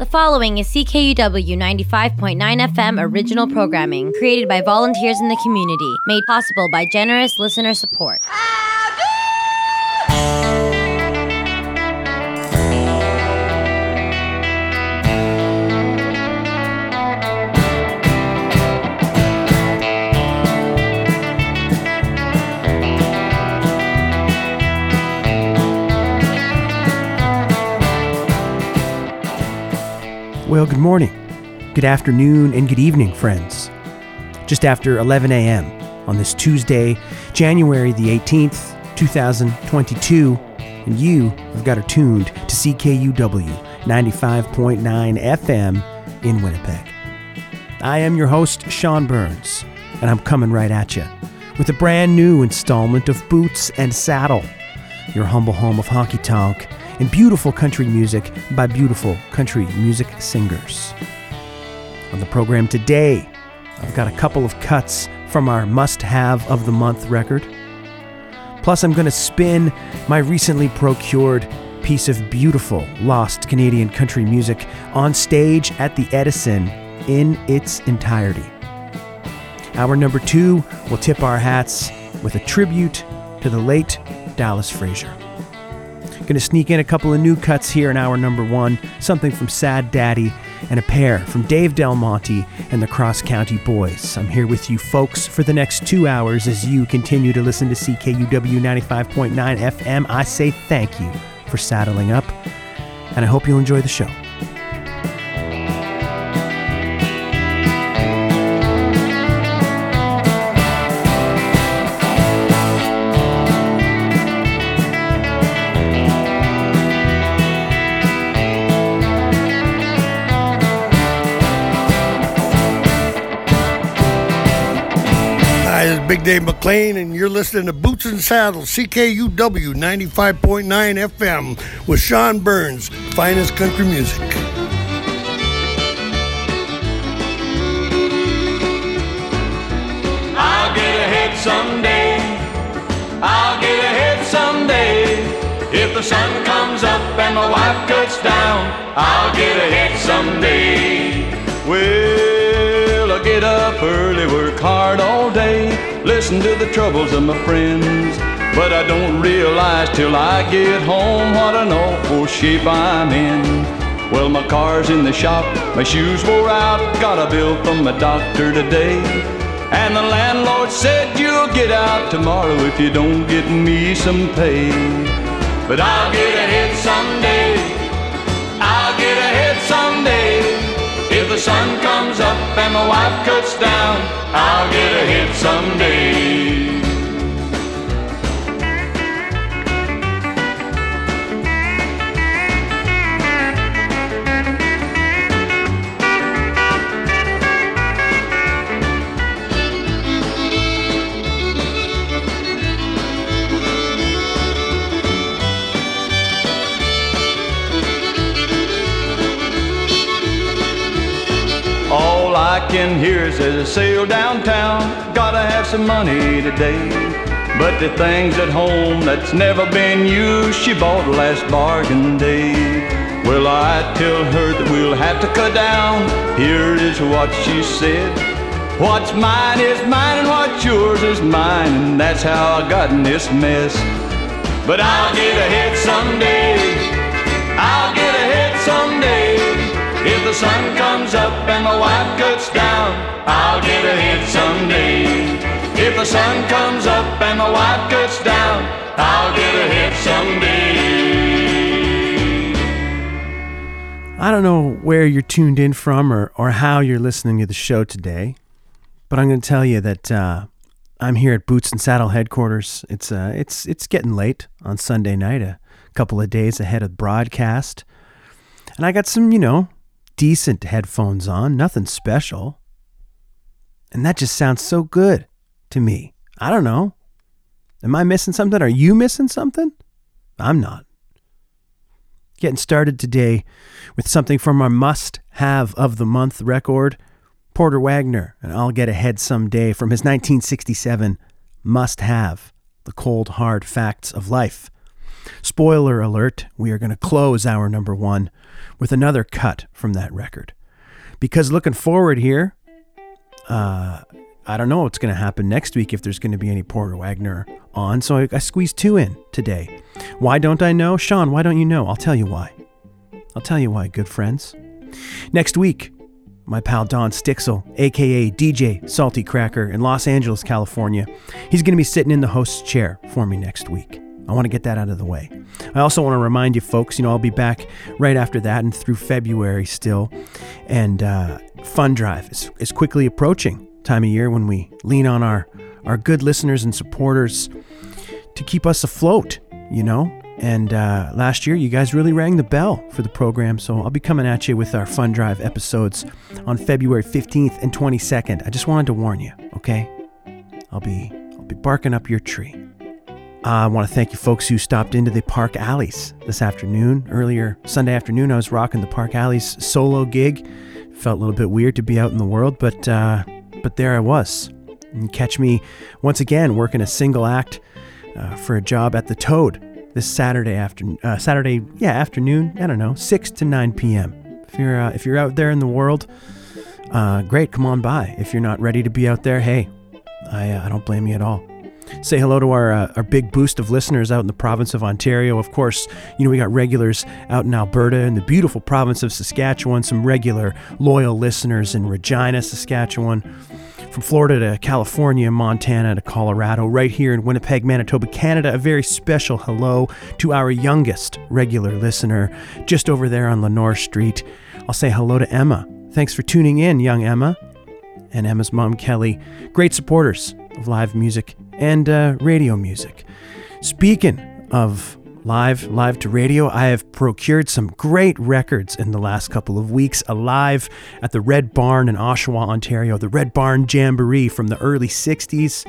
The following is CKUW 95.9 FM original programming created by volunteers in the community, made possible by generous listener support. Well, good morning, good afternoon, and good evening, friends. Just after 11 a.m. on this Tuesday, January the 18th, 2022, and you have got her tuned to CKUW 95.9 FM in Winnipeg. I am your host, Sean Burns, and I'm coming right at you with a brand new installment of Boots and Saddle, your humble home of honky tonk and beautiful country music by beautiful country music singers. On the program today, I've got a couple of cuts from our must-have of the month record. Plus, I'm going to spin my recently procured piece of beautiful lost Canadian country music on stage at the Edison in its entirety. Hour number two will tip our hats with a tribute to the late Dallas Frazier. Going to sneak in a couple of new cuts here in hour number one, something from Sad Daddy and a pair from Dave Del Monte and the Cross County Boys. I'm here with you folks for the next 2 hours as you continue to listen to CKUW 95.9 FM. I say thank you for saddling up, and I hope you'll enjoy the show. Big Dave McLean, and you're listening to Boots and Saddle, CKUW 95.9 FM with Sean Burns, finest country music. I'll get ahead someday. I'll get ahead someday. If the sun comes up and my wife cuts down, I'll get ahead someday. Well, I get up early, work hard all day. Listen to the troubles of my friends, but I don't realize till I get home what an awful shape I'm in. Well, my car's in the shop, my shoes wore out, got a bill from my doctor today, and the landlord said you'll get out tomorrow if you don't get me some pay. But I'll get ahead someday. I'll get ahead someday. If the sun comes up and my wife cuts down, I'll get ahead someday. I can hear is there's a sale downtown, gotta have some money today. But the things at home that's never been used, she bought last bargain day. Well, I tell her that we'll have to cut down, here is what she said. What's mine is mine and what's yours is mine, and that's how I got in this mess. But I'll get ahead someday. I'll get ahead someday. If the sun comes up and my wife cuts down, I'll get ahead someday. If the sun comes up and my wife cuts down, I'll get ahead someday. I don't know where you're tuned in from or how you're listening to the show today, but I'm going to tell you that I'm here at Boots and Saddle headquarters. It's getting late on Sunday night, a couple of days ahead of broadcast, and I got some, decent headphones on, nothing special. And that just sounds so good to me. I don't know. Am I missing something? Are you missing something? I'm not. Getting started today with something from our must-have of the month record, Porter Wagoner, and I'll Get Ahead Someday, from his 1967 must-have, The Cold Hard Facts of Life. Spoiler alert, we are going to close hour number one with another cut from that record. Because looking forward here, I don't know what's going to happen next week if there's going to be any Porter Wagoner on, so I squeezed two in today. Why don't I know? Sean, why don't you know? I'll tell you why. I'll tell you why, good friends. Next week, my pal Don Stixel, a.k.a. DJ Salty Cracker in Los Angeles, California. He's going to be sitting in the host's chair for me next week. I want to get that out of the way. I also want to remind you folks, I'll be back right after that and through February still. And Fund Drive is quickly approaching, time of year when we lean on our good listeners and supporters to keep us afloat, And last year, you guys really rang the bell for the program, so I'll be coming at you with our Fund Drive episodes on February 15th and 22nd. I just wanted to warn you, okay? I'll be barking up your tree. I want to thank you folks who stopped into the Park Alleys this afternoon. Earlier Sunday afternoon, I was rocking the Park Alleys solo gig. Felt a little bit weird to be out in the world, but there I was. And catch me once again working a single act for a job at the Toad this Saturday afternoon, 6 to 9 p.m. If you're out there in the world, great, come on by. If you're not ready to be out there, hey, I don't blame you at all. Say hello to our big boost of listeners out in the province of Ontario. Of course, we got regulars out in Alberta and the beautiful province of Saskatchewan, some regular loyal listeners in Regina, Saskatchewan, from Florida to California, Montana to Colorado, right here in Winnipeg, Manitoba, Canada. A very special hello to our youngest regular listener just over there on Lenore Street. I'll say hello to Emma. Thanks for tuning in, young Emma, and Emma's mom, Kelly. Great supporters of live music and radio music. Speaking of live to radio, I have procured some great records in the last couple of weeks. Alive at the Red Barn in Oshawa, Ontario, the Red Barn Jamboree from the early 60s,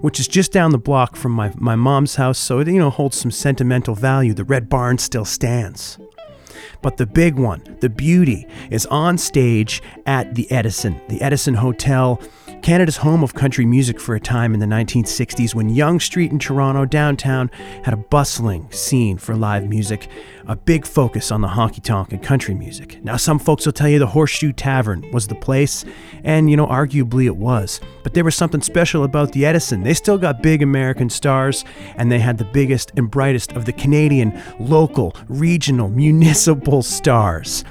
which is just down the block from my mom's house, so it holds some sentimental value. The Red Barn still stands. But the big one, the beauty, is on stage at the Edison Hotel, Canada's home of country music for a time in the 1960s, when Yonge Street in Toronto downtown had a bustling scene for live music, a big focus on the honky-tonk and country music. Now, some folks will tell you the Horseshoe Tavern was the place, and, arguably it was. But there was something special about the Edison. They still got big American stars, and they had the biggest and brightest of the Canadian, local, regional, municipal stars.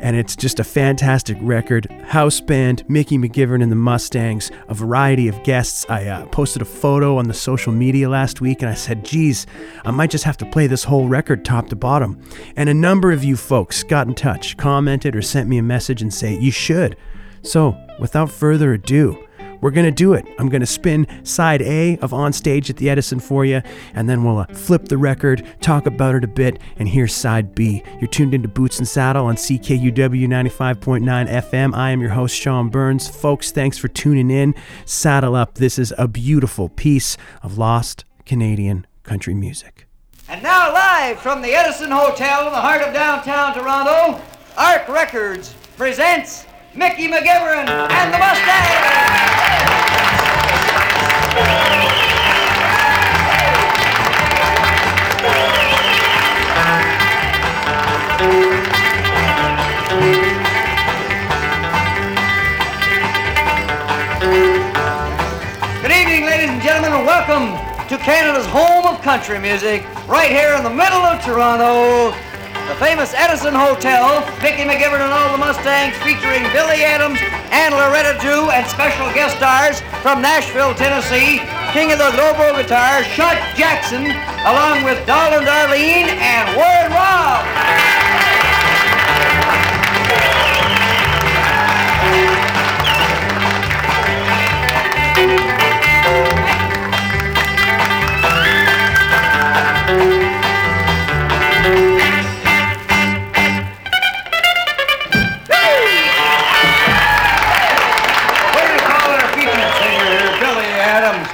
And it's just a fantastic record. House band, Mickey McGivern and the Mustangs, a variety of guests. I posted a photo on the social media last week, and I said, geez, I might just have to play this whole record top to bottom. And a number of you folks got in touch, commented, or sent me a message and say, you should. So, without further ado, we're going to do it. I'm going to spin side A of On Stage at the Edison for you, and then we'll flip the record, talk about it a bit, and here's side B. You're tuned into Boots and Saddle on CKUW 95.9 FM. I am your host, Sean Burns. Folks, thanks for tuning in. Saddle up. This is a beautiful piece of lost Canadian country music. And now live from the Edison Hotel in the heart of downtown Toronto, Arc Records presents Mickey McGivern and the Mustangs! Good evening, ladies and gentlemen, and welcome to Canada's home of country music, right here in the middle of Toronto. The famous Edison Hotel, Mickey McGivern and all the Mustangs, featuring Billy Adams and Loretta Drew, and special guest stars from Nashville, Tennessee, King of the Dobro guitar, Shot Jackson, along with Donna Darlene and Warren Robb.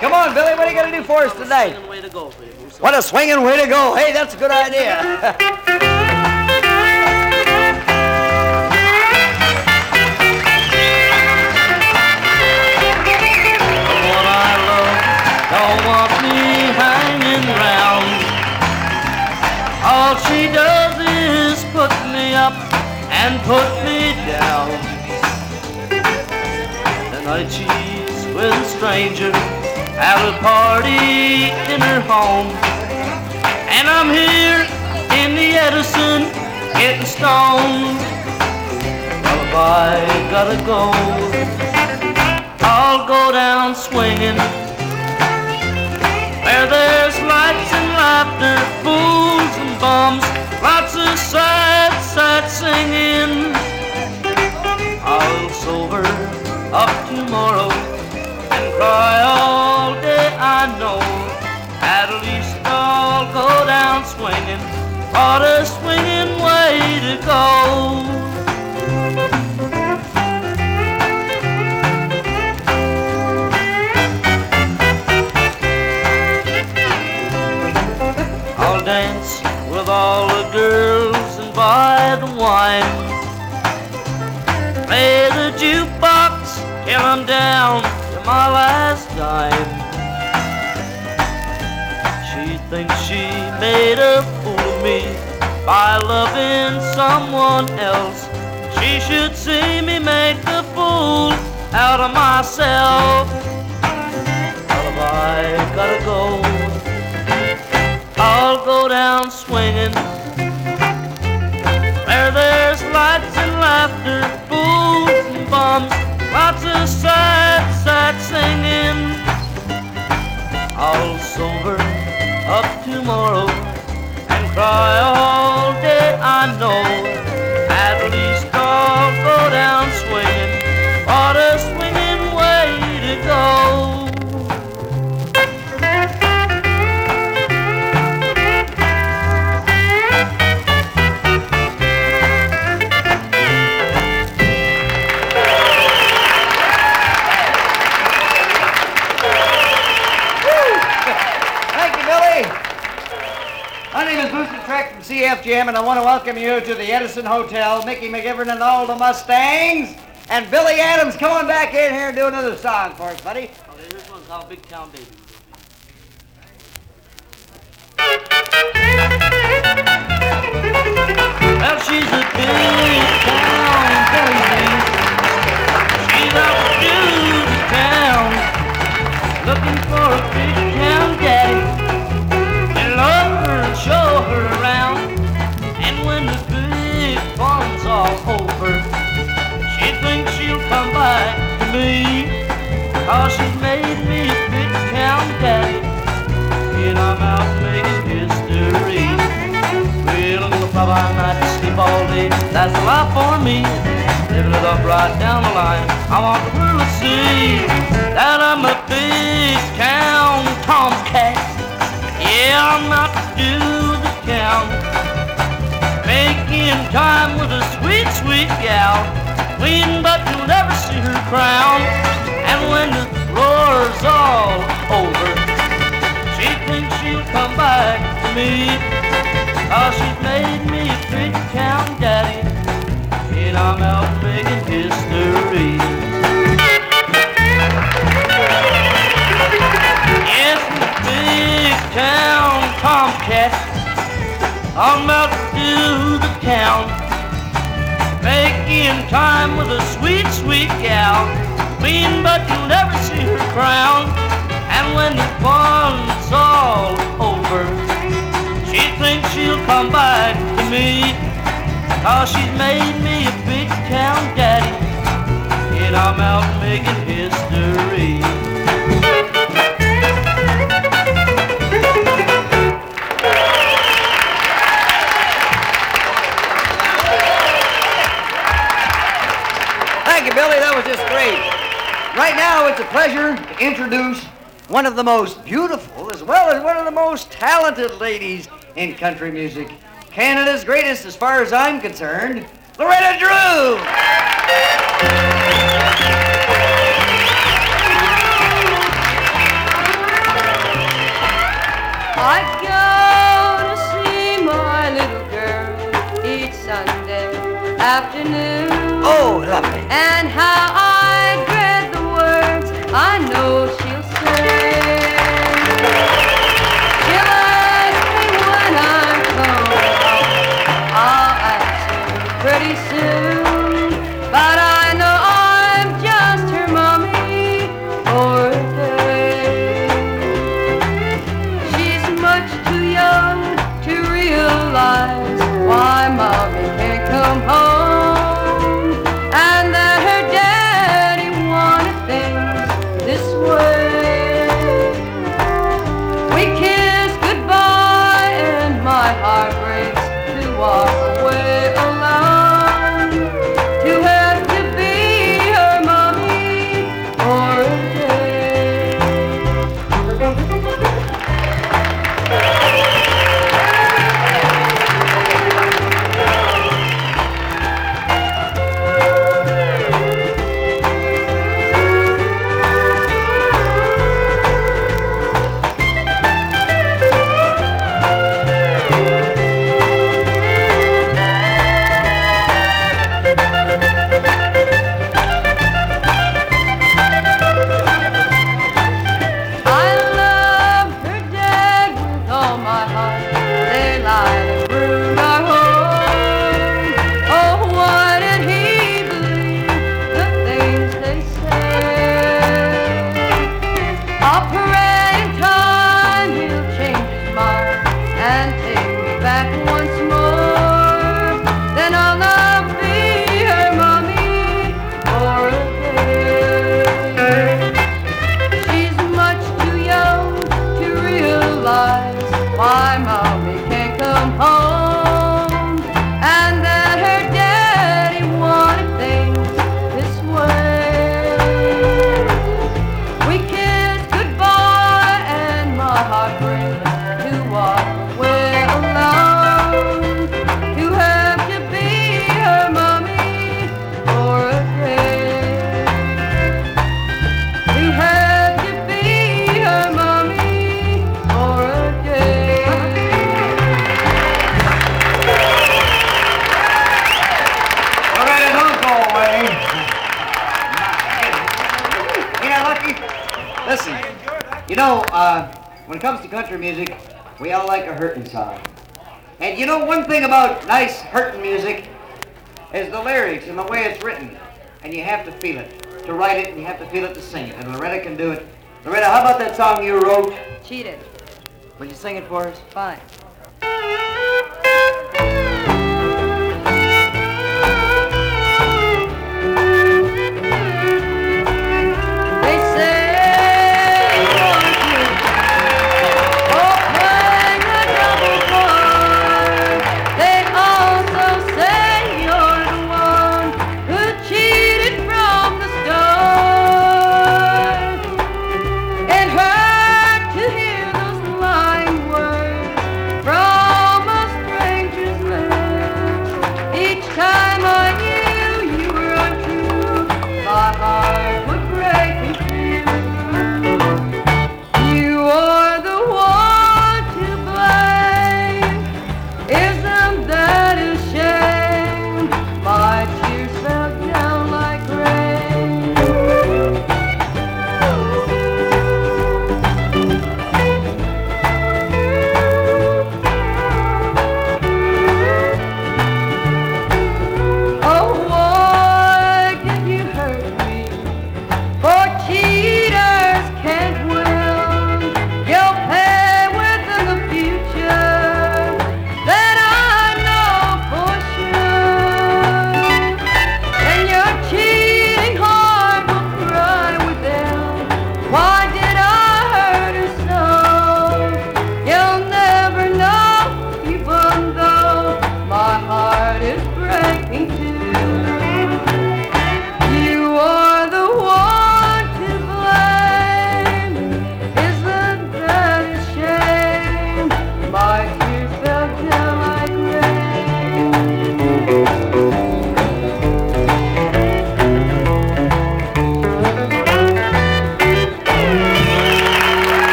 Come on, Billy, what are you going to do for us tonight? Swinging way to go, Billy. What a swinging way to go. Hey, that's a good idea. All I love don't want me hanging round. All she does is put me up and put me down. Then I cheese with a stranger at a party in her home. And I'm here in the Edison getting stoned. Lullaby, gotta go. I'll go down swinging. Where there's lights and laughter, fools and bums, lots of sad, sad singing. I'll sober up tomorrow and cry all day, I know. At least I'll go down swinging. What a swinging way to go. With all the girls and buy the wine. Play the jukebox till I'm down to my last dime. She thinks she made a fool of me by loving someone else. She should see me make the fool out of myself. Lullaby, gotta go. I'll go down swinging. Where there's lights and laughter, fools and bums, lots of sad, sad singing. I'll sober up tomorrow and cry all day, I know. At least I'll go down swinging. What a swinging way to go. CF Jim, and I want to welcome you to the Edison Hotel. Mickey McGivern and all the Mustangs, and Billy Adams coming back in here and do another song for us, buddy. Okay, this one's called Big Town Baby. Well, she's a big town baby. She loves to do the town, looking for a big town daddy. And love her and show her around. All over, she thinks she'll come back to me, cause she's made me a big town daddy, and I'm out making history. Well, Papa, I might sleep all day, that's a lot for me, living it up right down the line. I want the world to see that I'm a big town tomcat. Yeah, I'm out to do the town. Making time with a sweet, sweet gal, clean but you'll never see her crown. And when the roar's all over, she thinks she'll come back to me, cause she's made me a big town daddy, and I'm out making history. Yes, the big town tomcat, I'm out to the town, making time with a sweet, sweet gal, mean but you'll never see her crown. And when the fun's all over, she thinks she'll come back to me, cause she's made me a big town daddy, and I'm out making history. Right now, it's a pleasure to introduce one of the most beautiful, as well as one of the most talented ladies in country music. Canada's greatest, as far as I'm concerned, Loretta Drew! I'd go to see my little girl each Sunday afternoon. Oh, lovely. And how I know she'll say, she'll ask me when I'm home. I'll ask her pretty soon. Music, we all like a hurtin' song. And you know one thing about nice hurtin' music is the lyrics and the way it's written. And you have to feel it to write it, and you have to feel it to sing it. And Loretta can do it. Loretta, how about that song you wrote? Cheated. Will you sing it for us? Fine.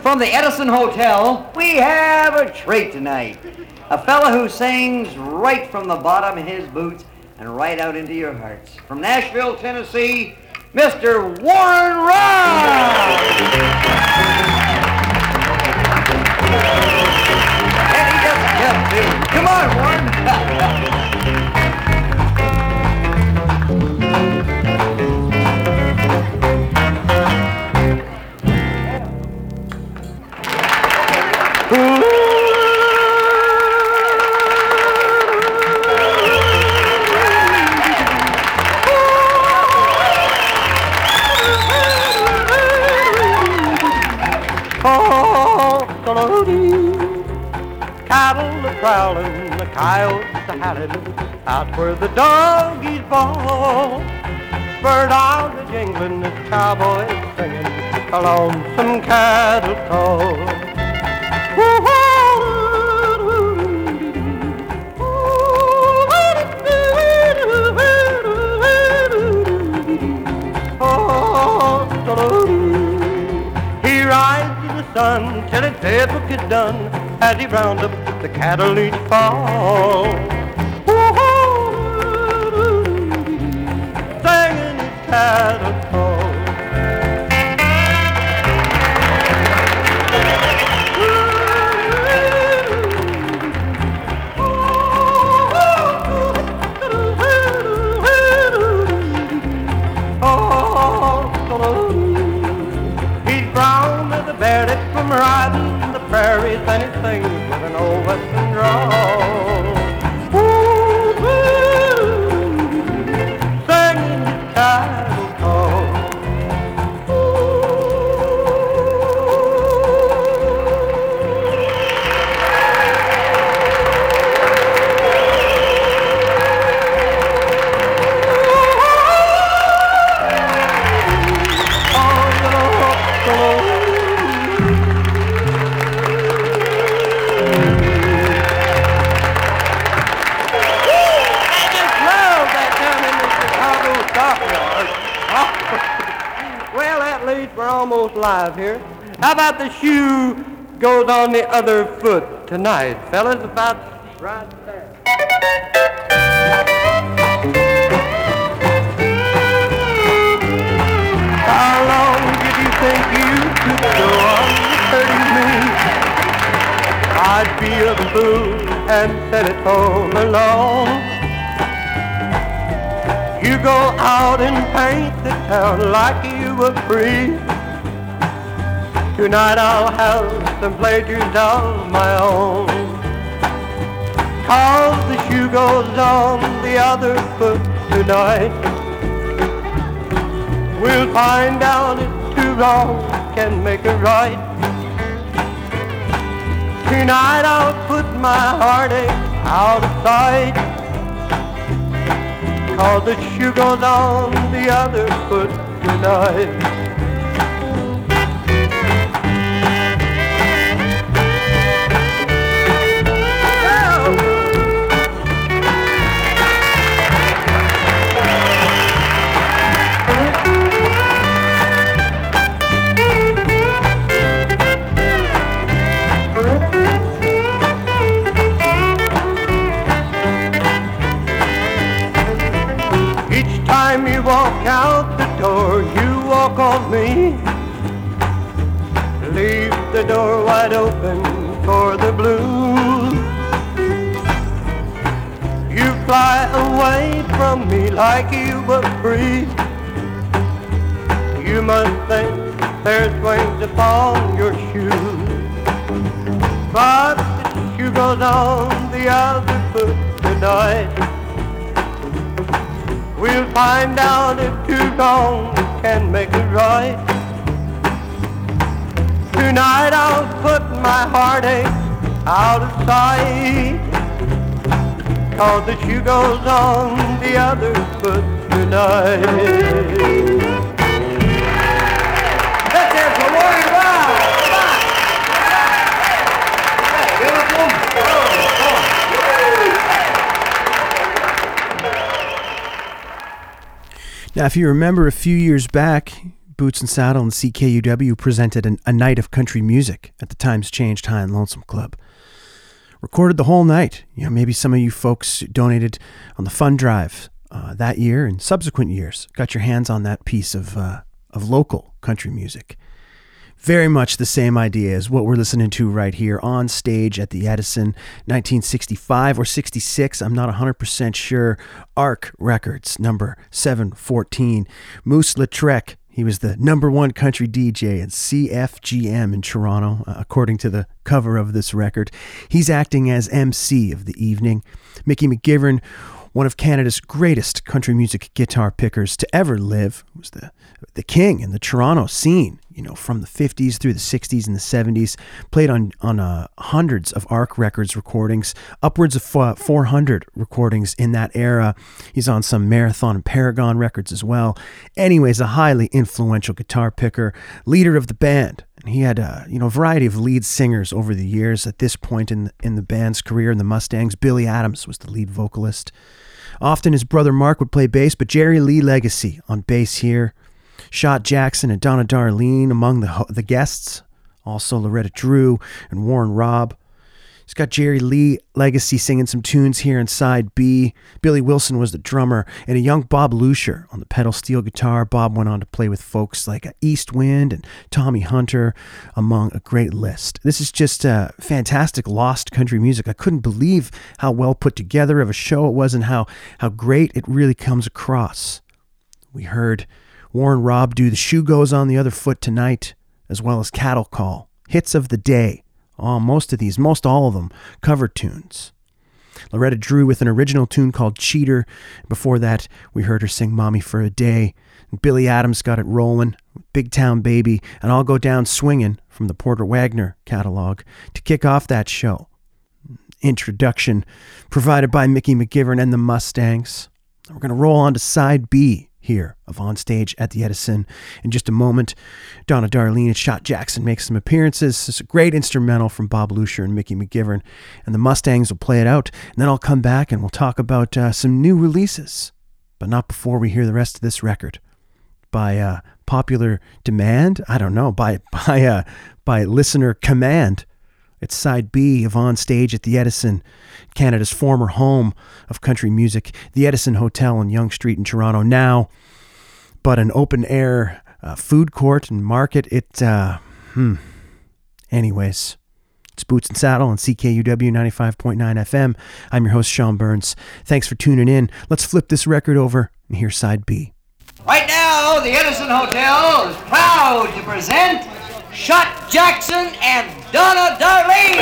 From the Edison Hotel, we have a treat tonight. A fella who sings right from the bottom of his boots, and right out into your hearts. From Nashville, Tennessee, Mr. Warren Robb! And he doesn't have to. Come on, Warren! Cattle are prowling, the coyotes are howling, out where the doggies bawl. Bird owls are jingling, the cowboys are singing, a lonesome cattle call. He rides in the sun till his head look is done, as he round up the cattle each fall. Woo-hoo, singing his cattle call. He's brown as a bear that's from riding the prairies, and he sings with an old western drawl. Ooh, singing his cattle call. We're almost live here. How about the shoe goes on the other foot tonight, fellas? About right there. How long did you think you could go on hurting me? I'd be a fool and said it all along. You go out and paint the town like you were free. Tonight I'll have some pleasures of my own. Cause the shoe goes on the other foot tonight. We'll find out if two wrongs can make a right. Tonight I'll put my heartache out of sight. Cause the shoe goes on the other foot tonight. Walk out the door, you walk on me. Leave the door wide open for the blues. You fly away from me like you were free. You must think there's wings upon your shoes. But the shoe goes on the other foot tonight. We'll find out if two wrongs can make it right. Tonight I'll put my heartache out of sight. Cause the shoe goes on the other foot tonight. Let's hear it for Warren Robb! Come on! That's beautiful. Now, if you remember a few years back, Boots and Saddle and CKUW presented a night of country music at the Times Changed High and Lonesome Club. recorded the whole night. You know, maybe some of you folks donated on the fund drive that year and subsequent years, got your hands on that piece of local country music. Very much the same idea as what we're listening to right here on stage at the Edison, 1965 or 66, I'm not 100% sure, Arc Records, number 714. Moose Lautrec, he was the #1 country DJ at CFGM in Toronto, according to the cover of this record. He's acting as MC of the evening. Mickey McGivern, one of Canada's greatest country music guitar pickers to ever live, was the king in the Toronto scene, you know, from the 50s through the 60s and the 70s, played on hundreds of Arc Records recordings, upwards of 400 recordings in that era. He's on some Marathon and Paragon records as well. Anyways, a highly influential guitar picker, leader of the band. He had a variety of lead singers over the years. At this point in the band's career, in the Mustangs, Billy Adams was the lead vocalist. Often his brother Mark would play bass, but Jerry Lee Legacy on bass here. Shot Jackson and Donna Darlene among the guests. Also Loretta Drew and Warren Robb. He's got Jerry Lee Legacy singing some tunes here in side B. Billy Wilson was the drummer, and a young Bob Lucier on the pedal steel guitar. Bob went on to play with folks like Eastwind and Tommy Hunter, among a great list. This is just fantastic lost country music. I couldn't believe how well put together of a show it was and how great it really comes across. We heard Warren Robb do The Shoe Goes on the Other Foot tonight, as well as Cattle Call, Hits of the Day. Most all of them, cover tunes. Loretta Drew with an original tune called Cheater. Before that, we heard her sing Mommy for a Day. And Billy Adams got it rolling, Big Town Baby, and I'll Go Down Swinging from the Porter Wagoner catalog to kick off that show. Introduction provided by Mickey McGivern and the Mustangs. We're going to roll on to side B here of On Stage at the Edison in just a moment. Donna Darlene and Shot Jackson make some appearances. It's a great instrumental from Bob Lucier and Mickey McGivern, and the Mustangs will play it out, and then I'll come back and we'll talk about some new releases, but not before we hear the rest of this record. By popular demand? I don't know. By listener command. It's side B of On Stage at the Edison, Canada's former home of country music, the Edison Hotel on Yonge Street in Toronto now, but an open-air food court and market. Anyways, it's Boots and Saddle on CKUW 95.9 FM. I'm your host, Sean Burns. Thanks for tuning in. Let's flip this record over and hear side B. Right now, the Edison Hotel is proud to present Shot Jackson and Donna Darlene.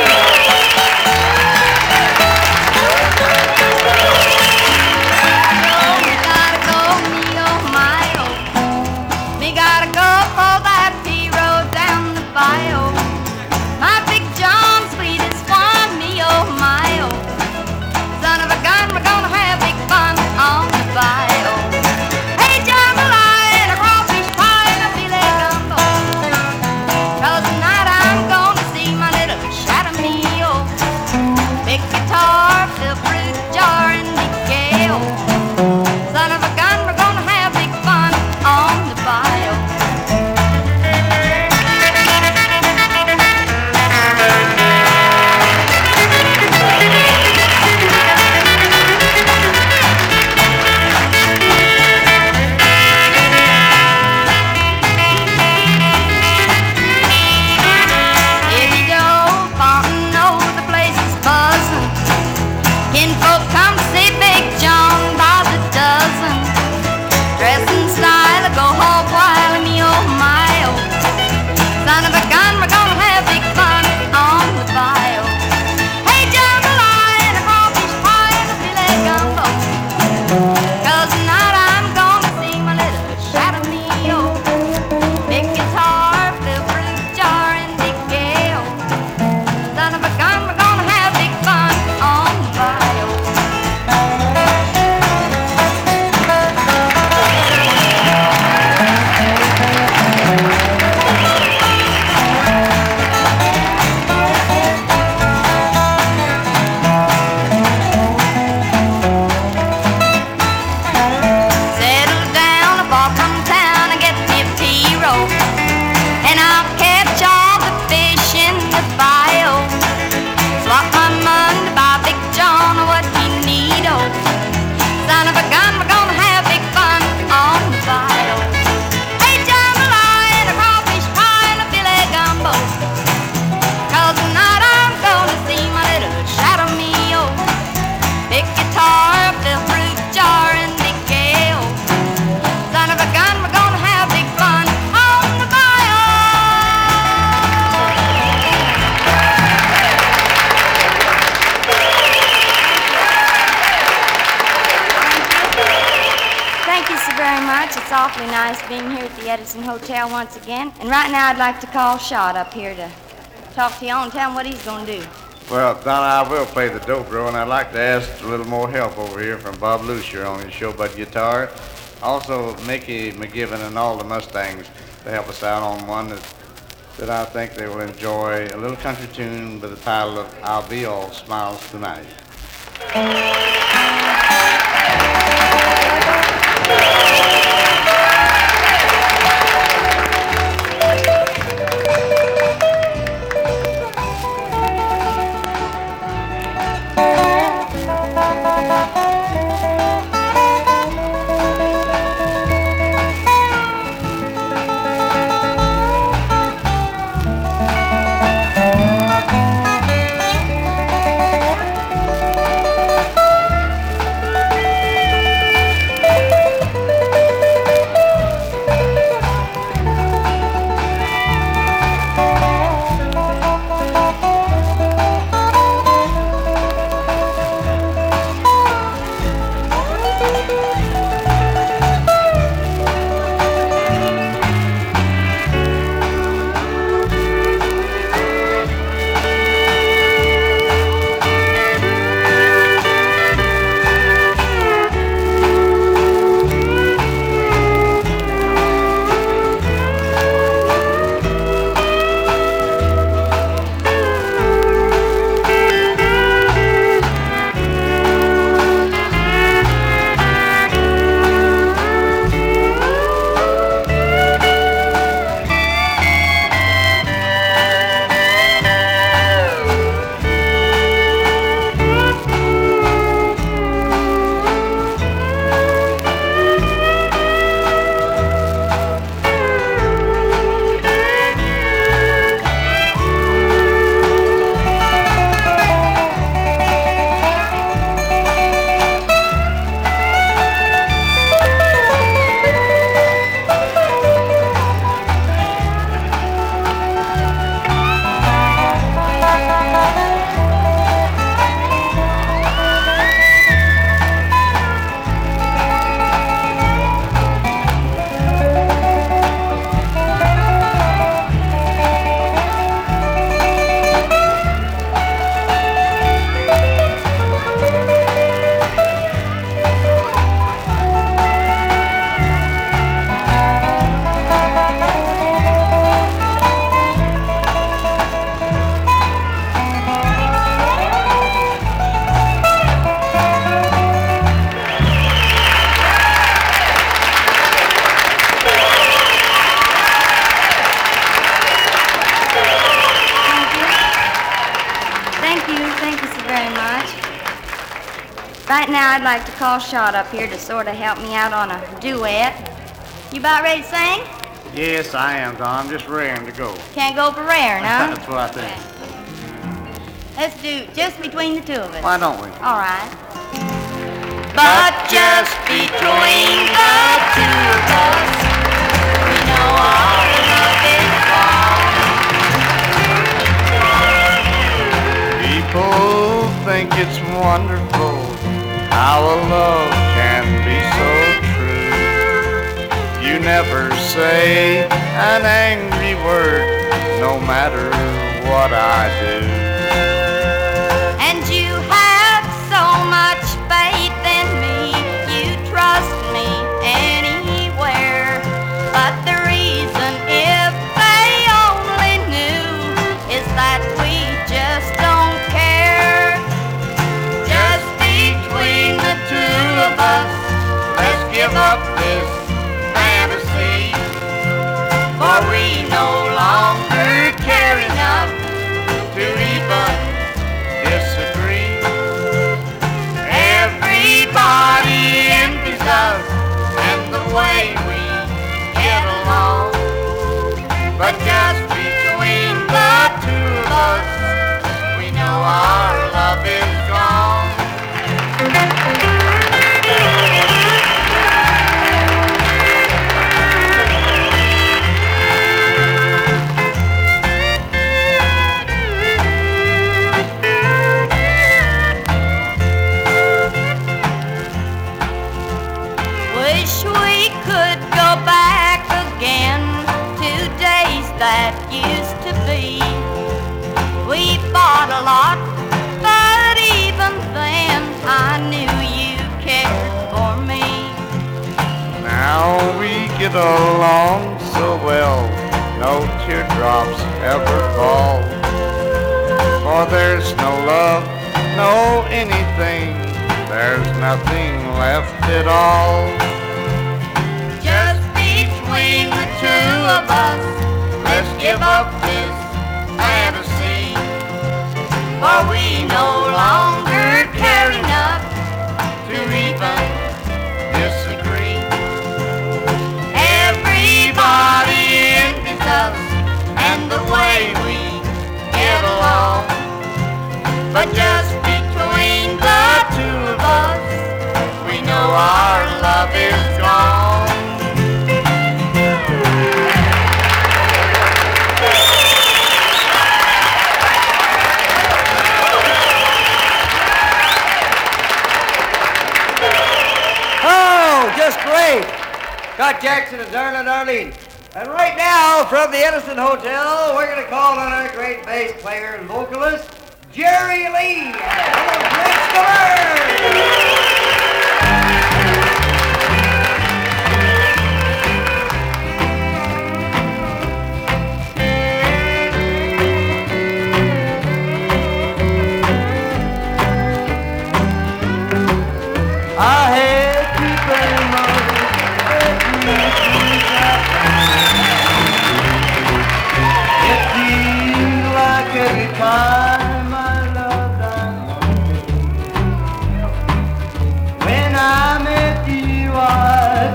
awfully nice being here at the Edison Hotel once again. And right now I'd like to call Shot up here to talk to you and tell him what he's going to do. Well, Donna, I will play the dobro, and I'd like to ask a little more help over here from Bob Lucier on his showbud guitar. Also, Mickey McGivern and all the Mustangs to help us out on one that I think they will enjoy, a little country tune by the title of I'll Be All Smiles Tonight. I'd like to call Shot up here to sort of help me out on a duet. You about ready to sing? Yes, I am, Don. I'm just raring to go. Can't go for rare, no? That's what I think. Let's do just between the two of us. Why don't we? All right. But just between the two of us, we know our love is gone. People think it's wonderful how a love can be so true. You never say an angry word, no matter what I do. And you have so much faith in me, you trust me anywhere. But the reason, if they only knew, is that we just don't care. Just between the two of us, let's give up this fantasy, for we no longer care enough to even disagree. Everybody envies us and the way we get along, but just between the two of us, we know our love is gone. Wish we could go back. that used to be. We bought a lot, but even then I knew you cared for me. Now we get along so well, no teardrops ever fall. For there's no love, no anything, there's nothing left at all. Just between the two of us, let's give up this fantasy, for we no longer care enough to even disagree. Everybody envies us and the way we get along, but just between the two of us, we know our love is gone. Oh, just great. Shot Jackson and Donna Darlene. And right now, from the Edison Hotel, we're going to call on our great bass player and vocalist, Jerry Lee. I hate people in my life, it seems like every time I love them. When I met you, I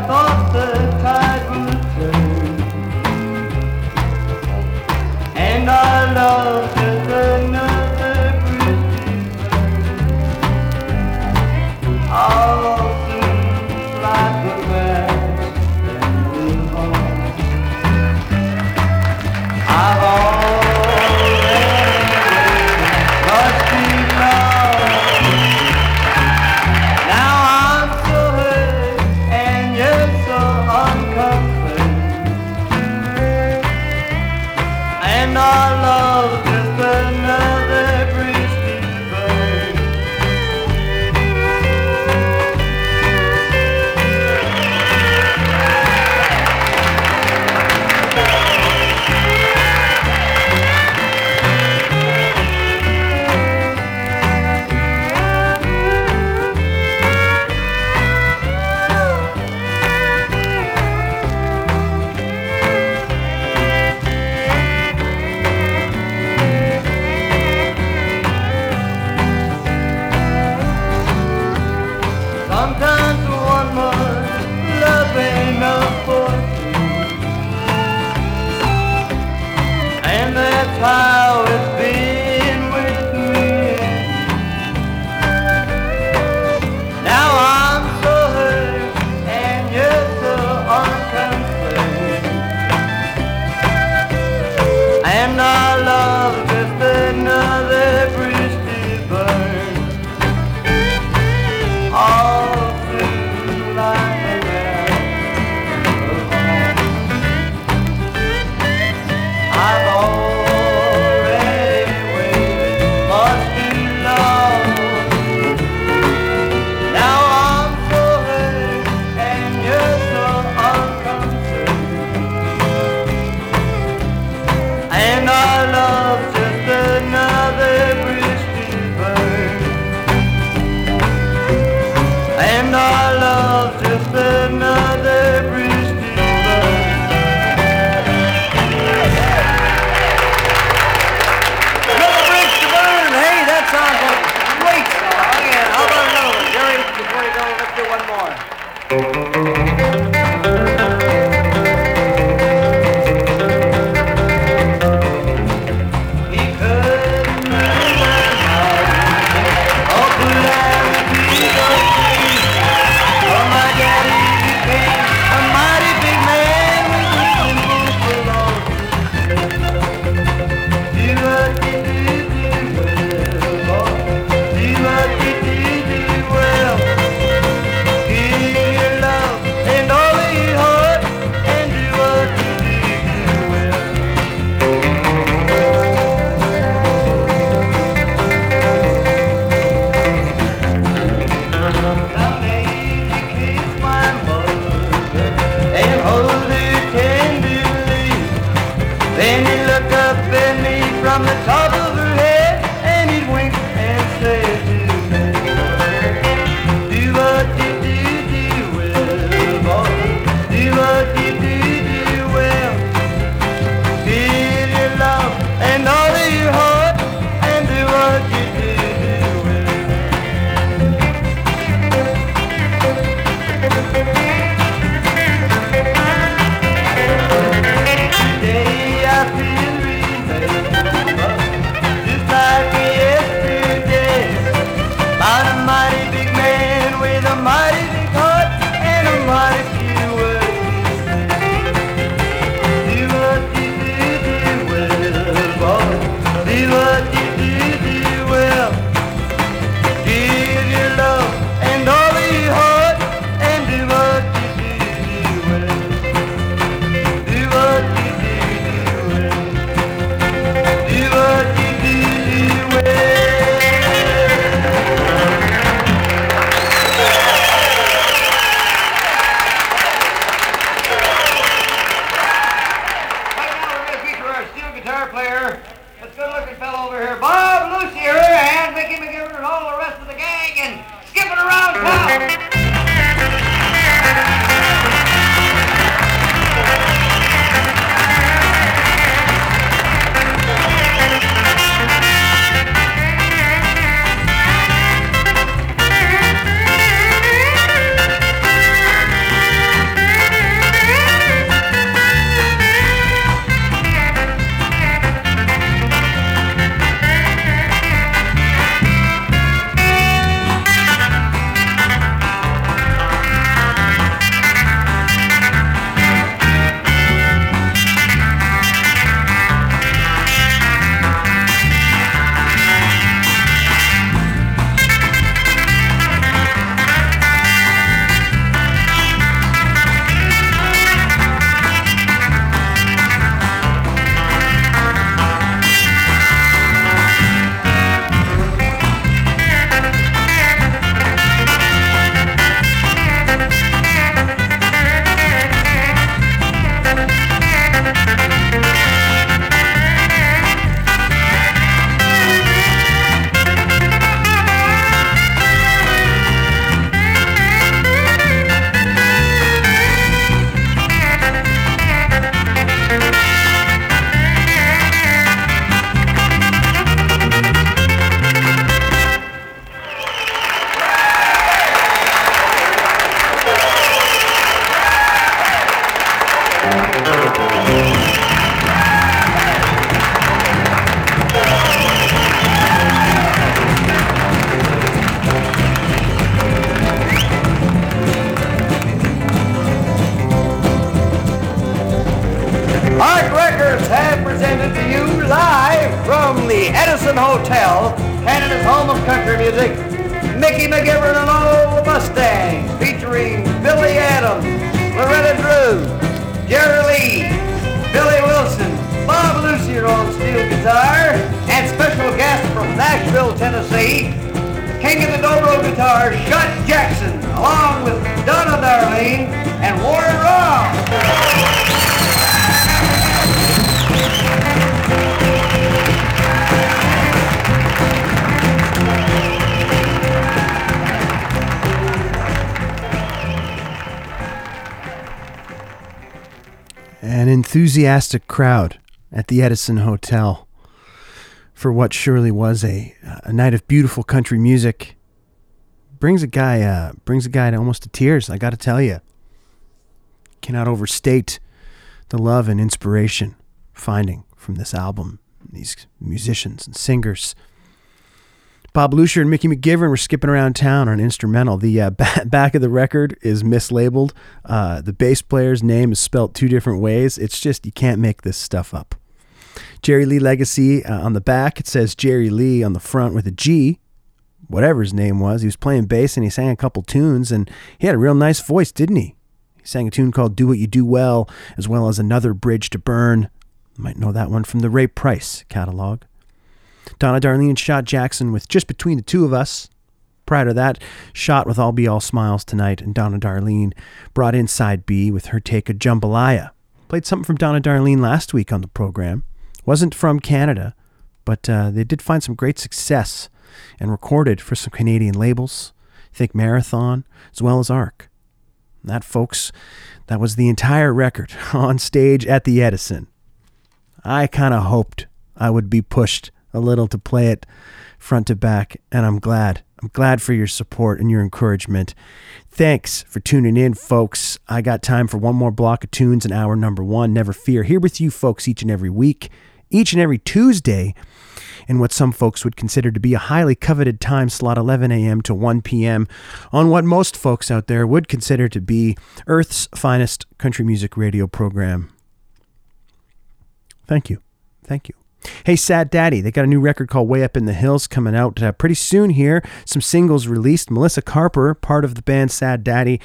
thought the tide would turn, and I love just another pretty bird. Oh, how it's been with me. Now I'm so hurt and you're so unconcerned, and our love is just another bridge to burn. All through life. And I Arc Records have presented to you live from the Edison Hotel, Canada's home of country music, Mickey McGivern and all the Mustangs, featuring Billy Adams, Loretta Drew, Jerry Lee, Billy Wilson, Bob Lucier on steel guitar, and special guest from Nashville, Tennessee, King of the Dobro guitar, Shot Jackson, along with Donna Darlene and Warren Robb. An enthusiastic crowd at the Edison Hotel for what surely was a night of beautiful country music brings a guy to almost to tears. I got to tell you, cannot overstate the love and inspiration finding from this album, these musicians and singers. Bob Lucier and Mickey McGivern were skipping around town on an instrumental. The back of the record is mislabeled. The bass player's name is spelt two different ways. It's just, you can't make this stuff up. Jerry Lee Legacy on the back. It says Jerry Lee on the front with a G, whatever his name was. He was playing bass and he sang a couple tunes, and he had a real nice voice, didn't he? He sang a tune called Do What You Do Well as Another Bridge to Burn. You might know that one from the Ray Price catalog. Donna Darlene and Shot Jackson with Just Between the Two of Us. Prior to that, Shot with I'll Be All Smiles Tonight, and Donna Darlene brought in Side B with her take of Jambalaya. Played something from Donna Darlene last week on the program. Wasn't from Canada, but they did find some great success and recorded for some Canadian labels. Think Marathon, as well as Arc. And that, folks, that was the entire record on stage at the Edison. I kind of hoped I would be pushed a little to play it front to back, and I'm glad for your support and your encouragement. Thanks for tuning in, folks. I got time for one more block of tunes in hour number one. Never Fear, here with you folks each and every week, each and every Tuesday, in what some folks would consider to be a highly coveted time slot, 11 a.m. to 1 p.m. on what most folks out there would consider to be Earth's finest country music radio program. Thank you. Hey, Sad Daddy, they got a new record called Way Up in the Hills coming out pretty soon here. Some singles released. Melissa Carper, part of the band Sad Daddy.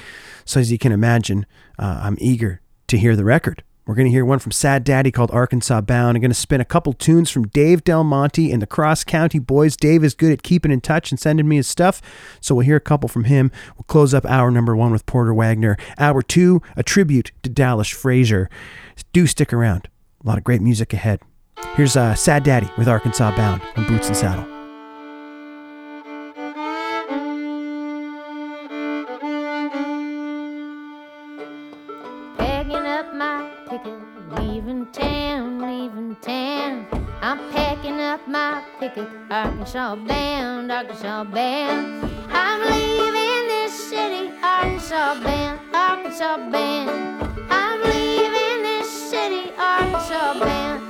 So as you can imagine, I'm eager to hear the record. We're going to hear one from Sad Daddy called Arkansas Bound. I'm going to spin a couple tunes from Dave Del Monte and the Cross County Boys. Dave is good at keeping in touch and sending me his stuff, so we'll hear a couple from him. We'll close up hour number one with Porter Wagoner. Hour two, a tribute to Dallas Frazier. Do stick around. A lot of great music ahead. Here's Sad Daddy with Arkansas Bound on Boots and Saddle. Packing up my ticket, leaving town. I'm packing up my ticket, Arkansas bound. I'm leaving this city, Arkansas bound. I'm leaving this city, Arkansas bound.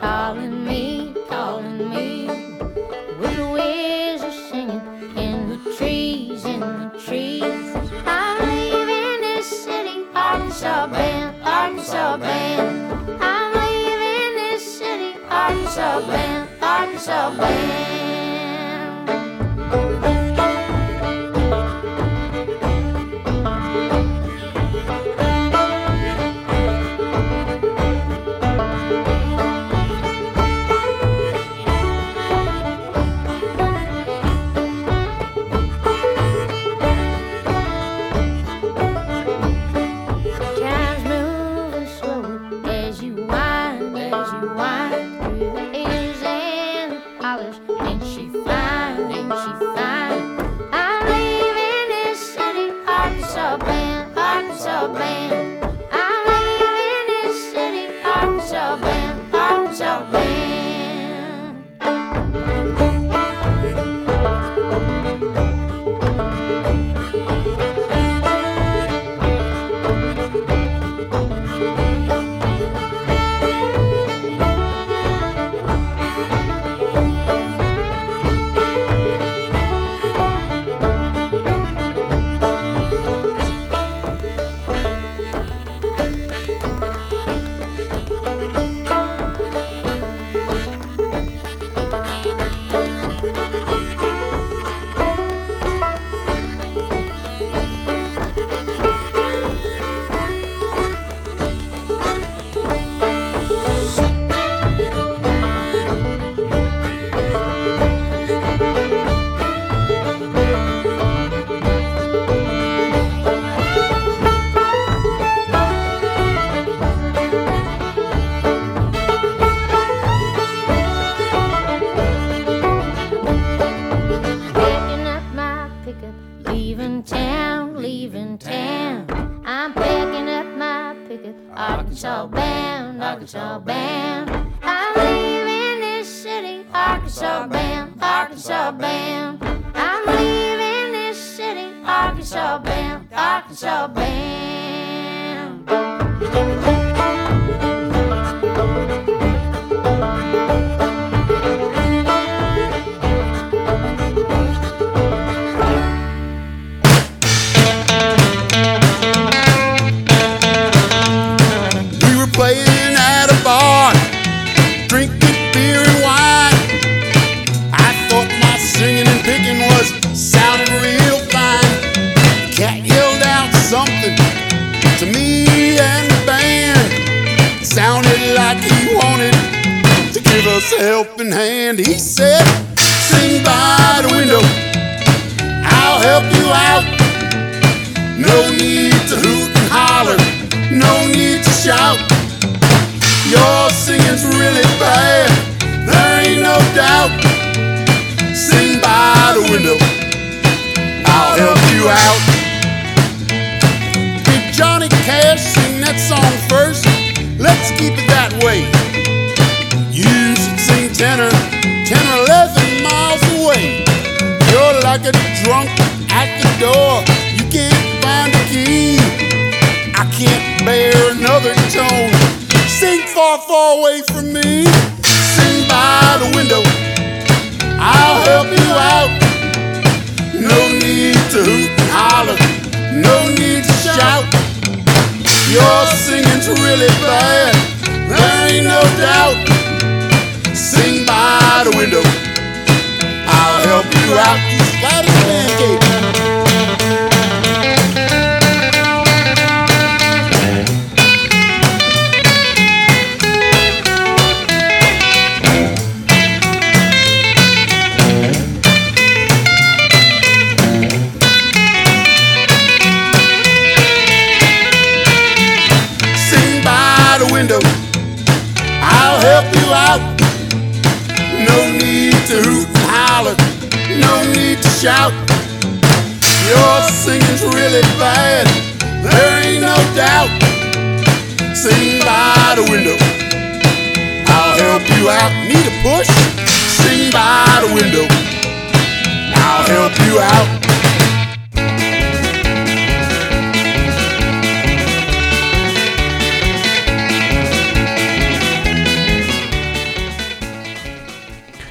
Time's moving slow as you wind through the years and dollars. Ain't she fine? Ain't she fine? I'm leaving this city, Arkansas band, Arkansas band. I'm leaving this city, Arkansas band, Arkansas band.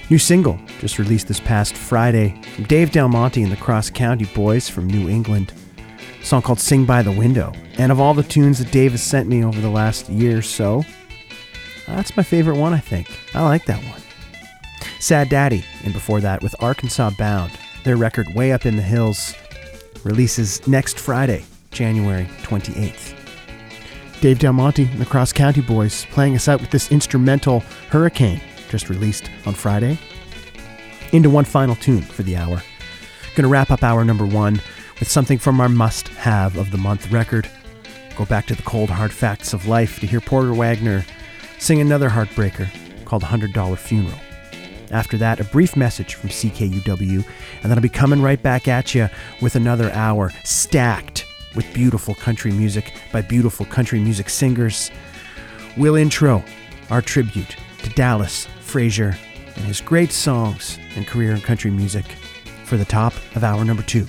New single, just released this past Friday, from Dave Del Monte and the Cross County Boys from New England. A song called Sing by the Window. And of all the tunes that Dave has sent me over the last year or so, that's my favorite one, I think. I like that one. Sad Daddy, and before that with Arkansas Bound. Their record, Way Up in the Hills, releases next Friday, January 28th. Dave Del Monte and the Cross County Boys playing us out with this instrumental, Hurricane, just released on Friday. Into one final tune for the hour. Gonna wrap up hour number one with something from our must-have of the month record. Go back to the cold hard facts of life to hear Porter Wagoner sing another heartbreaker called $100 Funeral. After that, a brief message from CKUW, and then I'll be coming right back at you with another hour stacked with beautiful country music by beautiful country music singers. We'll intro our tribute to Dallas Frazier and his great songs and career in country music for the top of hour number 2.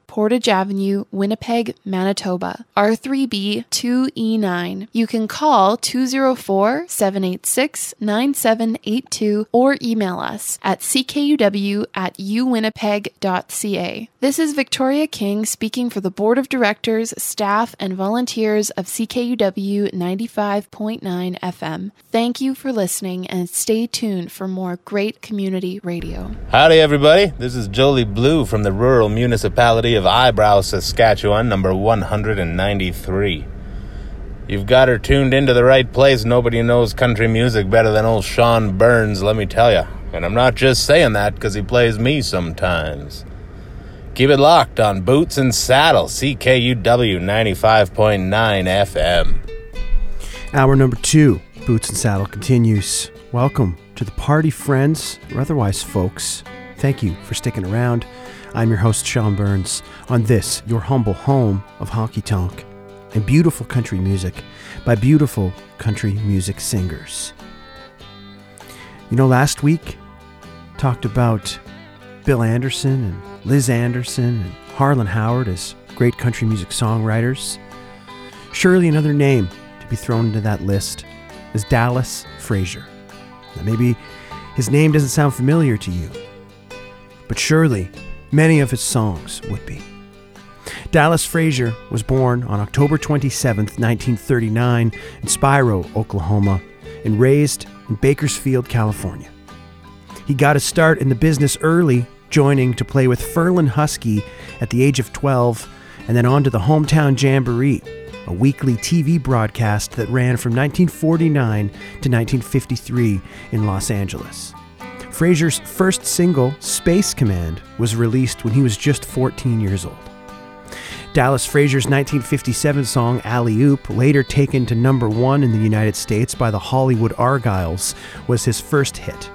Portage Avenue, Winnipeg, Manitoba, R3B 2E9. You can call 204-786-9782 or email us at ckuw@uwinnipeg.ca. This is Victoria King speaking for the Board of Directors, staff, and volunteers of CKUW 95.9 FM. Thank you for listening and stay tuned for more great community radio. Howdy, everybody. This is Jolie Blue from the rural municipality of Eyebrow, Saskatchewan, number 193. You've got her tuned into the right place. Nobody knows country music better than old Sean Burns, let me tell you. And I'm not just saying that because he plays me sometimes. Keep it locked on Boots and Saddle, CKUW 95.9 FM. Hour number 2, Boots and Saddle continues. Welcome to the party, friends, or otherwise, folks. Thank you for sticking around. I'm your host, Sean Burns, on this, your humble home of honky tonk and beautiful country music by beautiful country music singers. You know, last week, talked about Bill Anderson and Liz Anderson and Harlan Howard as great country music songwriters. Surely another name to be thrown into that list is Dallas Frazier. Now maybe his name doesn't sound familiar to you, but surely many of his songs would be. Dallas Frazier was born on October 27th, 1939 in Spiro, Oklahoma, and raised in Bakersfield, California. He got his start in the business early, joining to play with Ferlin Husky at the age of 12, and then on to the Hometown Jamboree, a weekly TV broadcast that ran from 1949 to 1953 in Los Angeles. Frazier's first single, Space Command, was released when he was just 14 years old. Dallas Frazier's 1957 song, Alley Oop, later taken to number 1 in the United States by the Hollywood Argyles, was his first hit.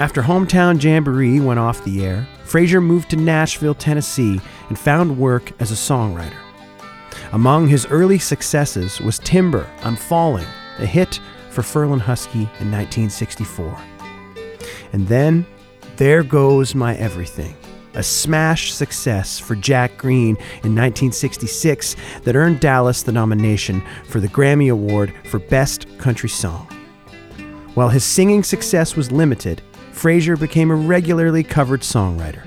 After Hometown Jamboree went off the air, Frazier moved to Nashville, Tennessee, and found work as a songwriter. Among his early successes was Timber, I'm Falling, a hit for Ferlin Husky in 1964. And then, There Goes My Everything, a smash success for Jack Green in 1966 that earned Dallas the nomination for the Grammy Award for Best Country Song. While his singing success was limited, Frazier became a regularly covered songwriter.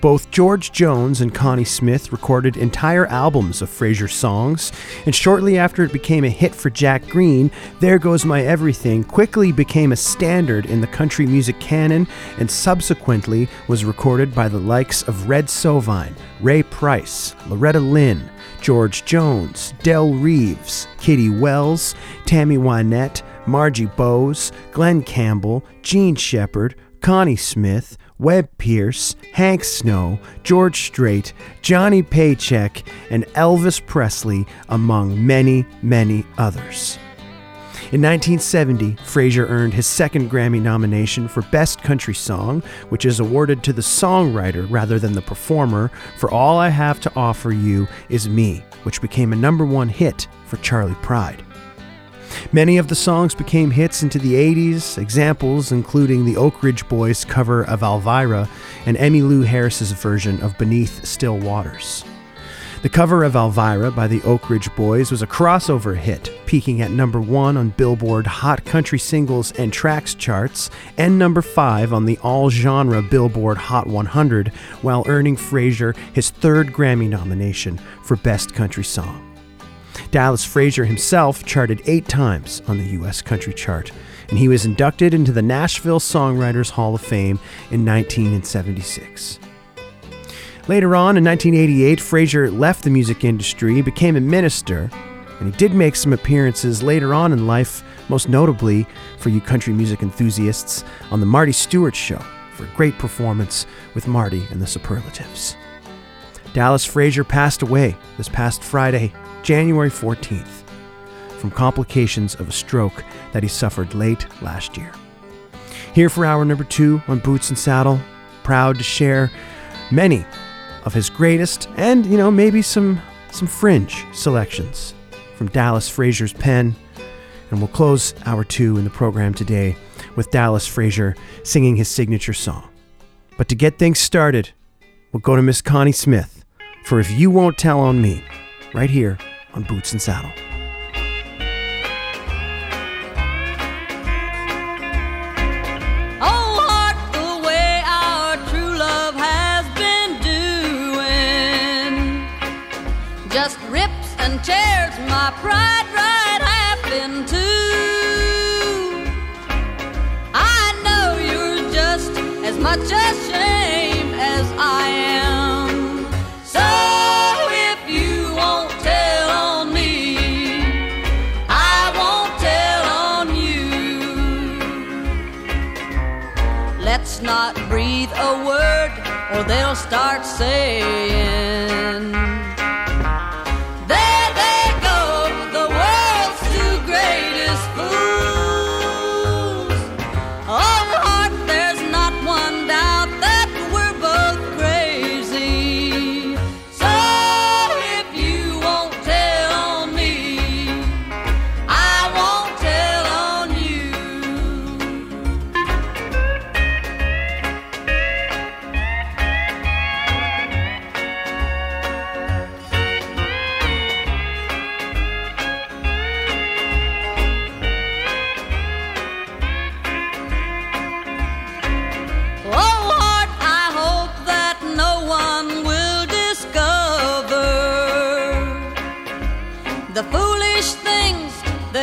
Both George Jones and Connie Smith recorded entire albums of Frazier's songs, and shortly after it became a hit for Jack Green, There Goes My Everything quickly became a standard in the country music canon and subsequently was recorded by the likes of Red Sovine, Ray Price, Loretta Lynn, George Jones, Del Reeves, Kitty Wells, Tammy Wynette, Margie Bowes, Glenn Campbell, Gene Shepard, Connie Smith, Webb Pierce, Hank Snow, George Strait, Johnny Paycheck, and Elvis Presley, among many, many others. In 1970, Frazier earned his second Grammy nomination for Best Country Song, which is awarded to the songwriter rather than the performer, for All I Have to Offer You Is Me, which became a number 1 hit for Charlie Pride. Many of the songs became hits into the 80s, examples including the Oak Ridge Boys' cover of Elvira and Emmylou Lou Harris's version of Beneath Still Waters. The cover of Elvira by the Oak Ridge Boys was a crossover hit, peaking at number 1 on Billboard Hot Country Singles and Tracks charts and number 5 on the all-genre Billboard Hot 100, while earning Frazier his third Grammy nomination for Best Country Song. Dallas Frazier himself charted 8 times on the U.S. country chart, and he was inducted into the Nashville Songwriters Hall of Fame in 1976. Later on, in 1988, Frazier left the music industry, became a minister, and he did make some appearances later on in life, most notably, for you country music enthusiasts, on The Marty Stewart Show for a great performance with Marty and the Superlatives. Dallas Frazier passed away this past Friday, January 14th, from complications of a stroke that he suffered late last year. Here for hour number 2 on Boots and Saddle, proud to share many of his greatest and, you know, maybe some fringe selections from Dallas Frazier's pen. And we'll close hour two in the program today with Dallas Frazier singing his signature song. But to get things started, we'll go to Miss Connie Smith for If You Won't Tell on Me, right here on Boots and Saddle. Tears my pride right half in two. I know you're just as much ashamed as I am. So if you won't tell on me, I won't tell on you. Let's not breathe a word or they'll start saying,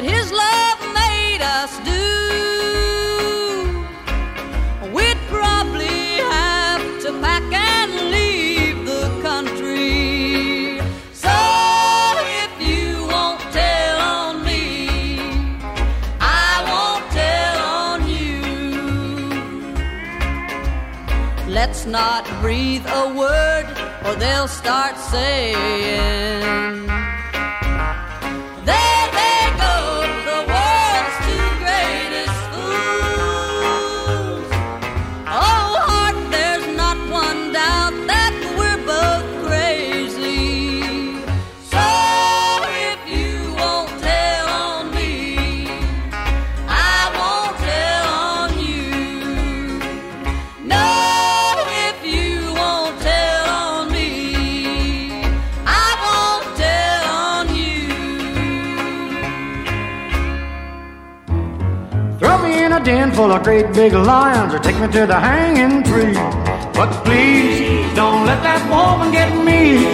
his love made us do. We'd probably have to pack and leave the country. So if you won't tell on me, I won't tell on you. Let's not breathe a word or they'll start saying, den full of great big lions, or take me to the hanging tree. But please don't let that woman get me.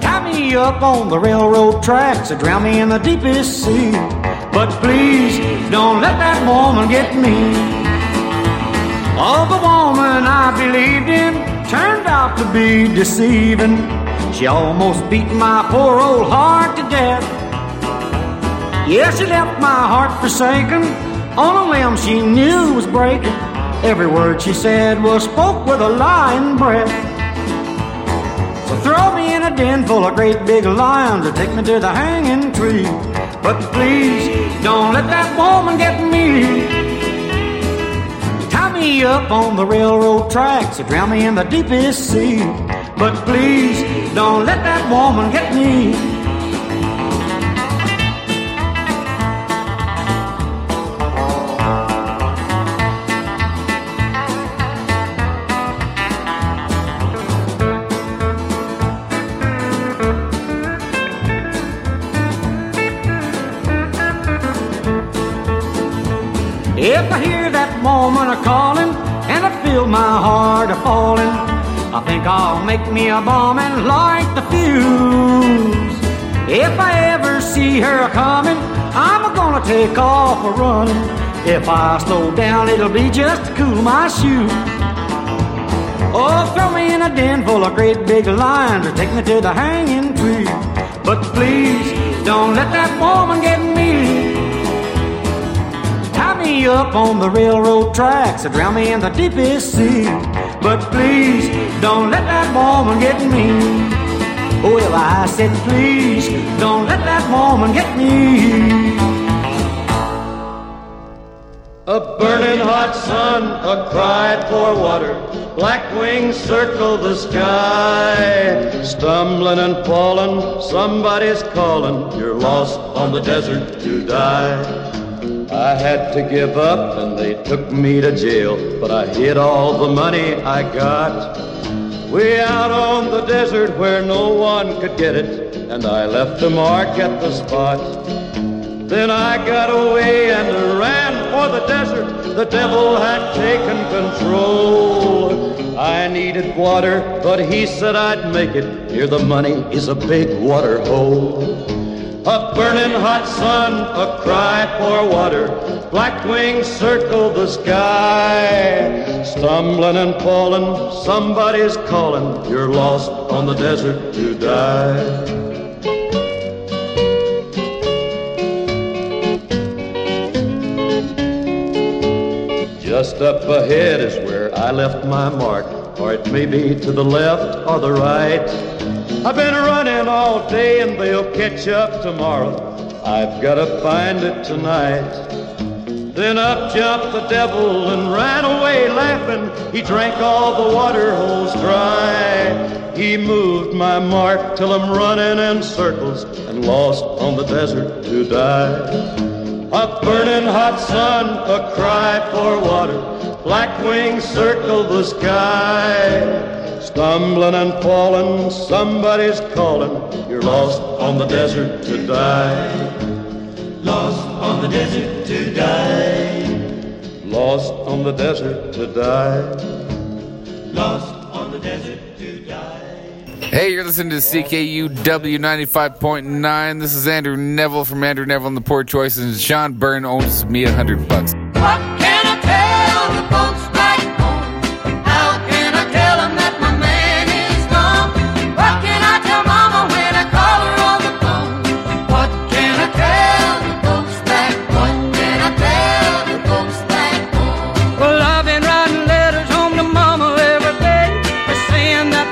Tie me up on the railroad tracks or drown me in the deepest sea. But please don't let that woman get me. Oh, the woman I believed in turned out to be deceiving. She almost beat my poor old heart to death. Yeah, she left my heart forsaken, on a limb she knew was breaking. Every word she said was spoke with a lying breath. So throw me in a den full of great big lions, or take me to the hanging tree. But please, don't let that woman get me. Tie me up on the railroad tracks, or drown me in the deepest sea. But please, don't let that woman get me. If I hear that woman a-calling and I feel my heart a-falling, I think I'll make me a bomb and light the fuse. If I ever see her a-coming, I'm a-gonna take off a-running. If I slow down, it'll be just to cool my shoes. Oh, throw me in a den full of great big lions, or take me to the hanging tree. But please, don't let that woman get me. Tie me up on the railroad tracks, or drown me in the deepest sea. But please, don't let that woman get me. Oh, well, I said please, don't let that woman get me. A burning hot sun, a cry for water, black wings circle the sky. Stumbling and falling, somebody's calling, you're lost on the desert to die. I had to give up and they took me to jail, but I hid all the money I got. Way out on the desert where no one could get it, and I left a mark at the spot. Then I got away and ran for the desert. The devil had taken control. I needed water, but he said I'd make it. Here the money is a big water hole. A burning hot sun, a cry for water. Black wings circle the sky. Stumbling and falling, somebody's calling. You're lost on the desert to die. Just up ahead is where I left my mark, or it may be to the left or the right. I've been running all day and they'll catch up tomorrow. I've got to find it tonight. Then up jumped the devil and ran away laughing. He drank all the water holes dry. He moved my mark till I'm running in circles and lost on the desert to die. A burning hot sun, a cry for water, black wings circle the sky. Stumbling and falling, somebody's calling, you're lost on the desert to die. Lost on the desert to die. Lost on the desert to die. Lost on the desert to die. Hey, you're listening to CKUW 95.9. This is Andrew Neville from Andrew Neville and the Poor Choices. And Sean Burns owes me $100. What can I tell the folks back home? How can I tell them that my man is gone? What can I tell Mama when I call her on the phone? What can I tell the folks back home? What can I tell the folks back home? Well, I've been writing letters home to Mama every day. They're saying that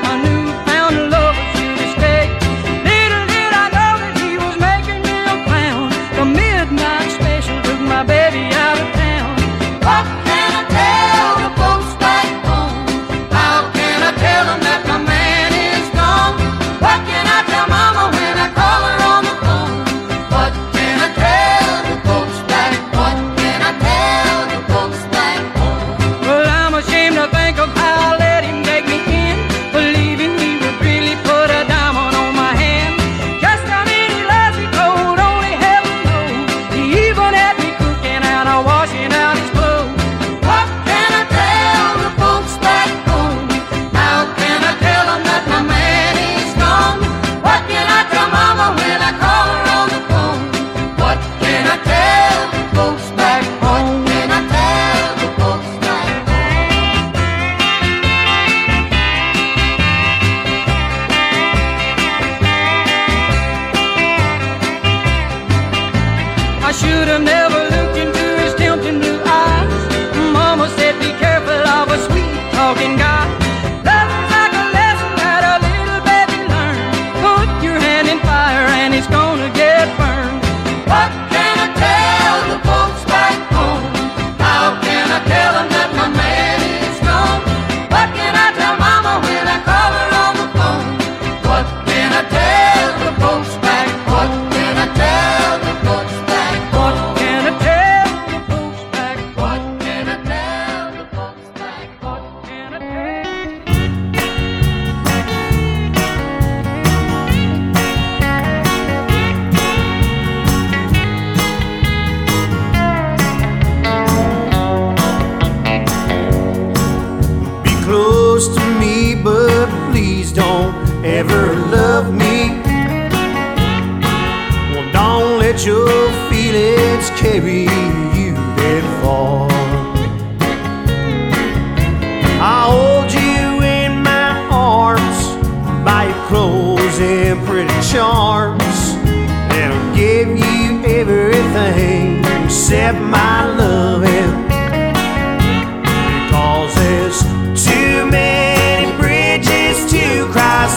my new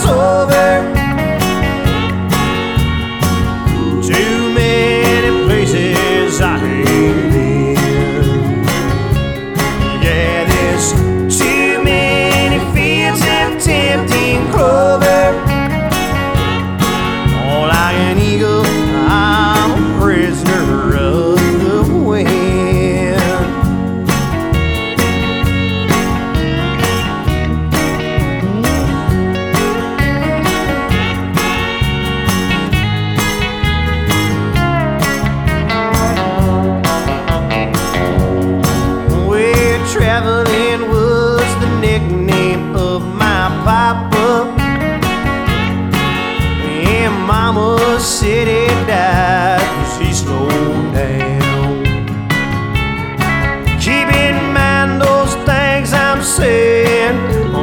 over city died, 'cause he slowed down. Keep in mind those things I'm saying,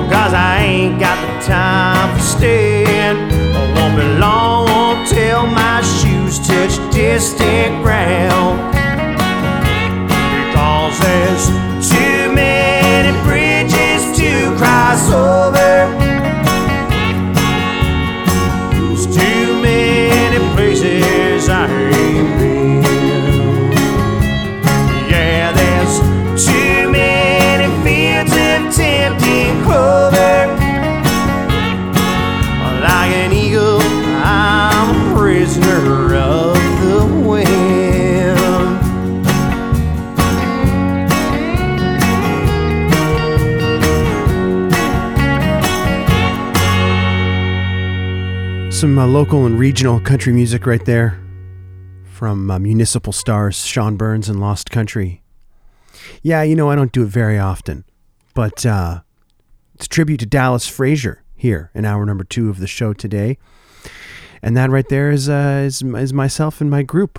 'cause I ain't got the time for staying. I won't be long till my shoes touch distant ground, because there's too many bridges to cross over. I ain't been. Yeah, there's too many fields of tempting clover. Like an eagle, I'm a prisoner of the wind. Some local and regional country music right there. From Municipal Stars, Sean Burns and Lost Country. Yeah, you know, I don't do it very often, but it's a tribute to Dallas Frazier here in hour number 2 of the show today. And that right there is myself and my group.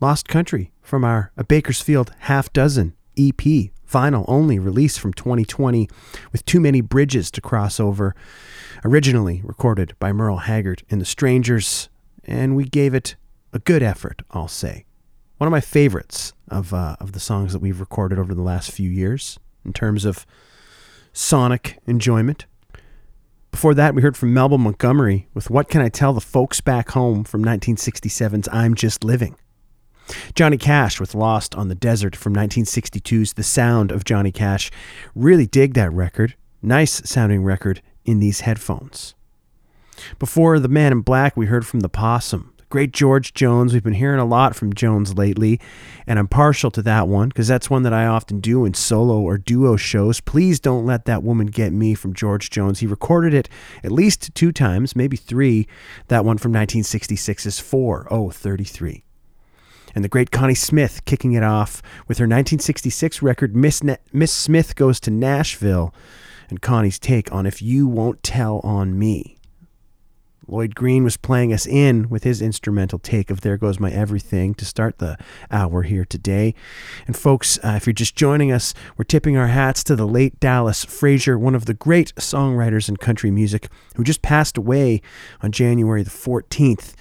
Lost Country from our Bakersfield Half Dozen EP, vinyl only release from 2020 with Too Many Bridges to Cross Over, originally recorded by Merle Haggard and the Strangers, and we gave it a good effort, I'll say. One of my favorites of the songs that we've recorded over the last few years in terms of sonic enjoyment. Before that, we heard from Melba Montgomery with What Can I Tell the Folks Back Home from 1967's I'm Just Living. Johnny Cash with Lost on the Desert from 1962's The Sound of Johnny Cash. Really dig that record. Nice sounding record in these headphones. Before The Man in Black, we heard from The Possum. Great George Jones. We've been hearing a lot from Jones lately, and I'm partial to that one because that's one that I often do in solo or duo shows. Please Don't Let That Woman Get Me from George Jones. He recorded it at least 2 times, maybe 3. That one from 1966 is 4033. And the great Connie Smith kicking it off with her 1966 record, Miss Smith Goes to Nashville, and Connie's take on If You Won't Tell on Me. Lloyd Green was playing us in with his instrumental take of There Goes My Everything to start the hour here today. And folks, if you're just joining us, we're tipping our hats to the late Dallas Frazier, one of the great songwriters in country music, who just passed away on January the 14th.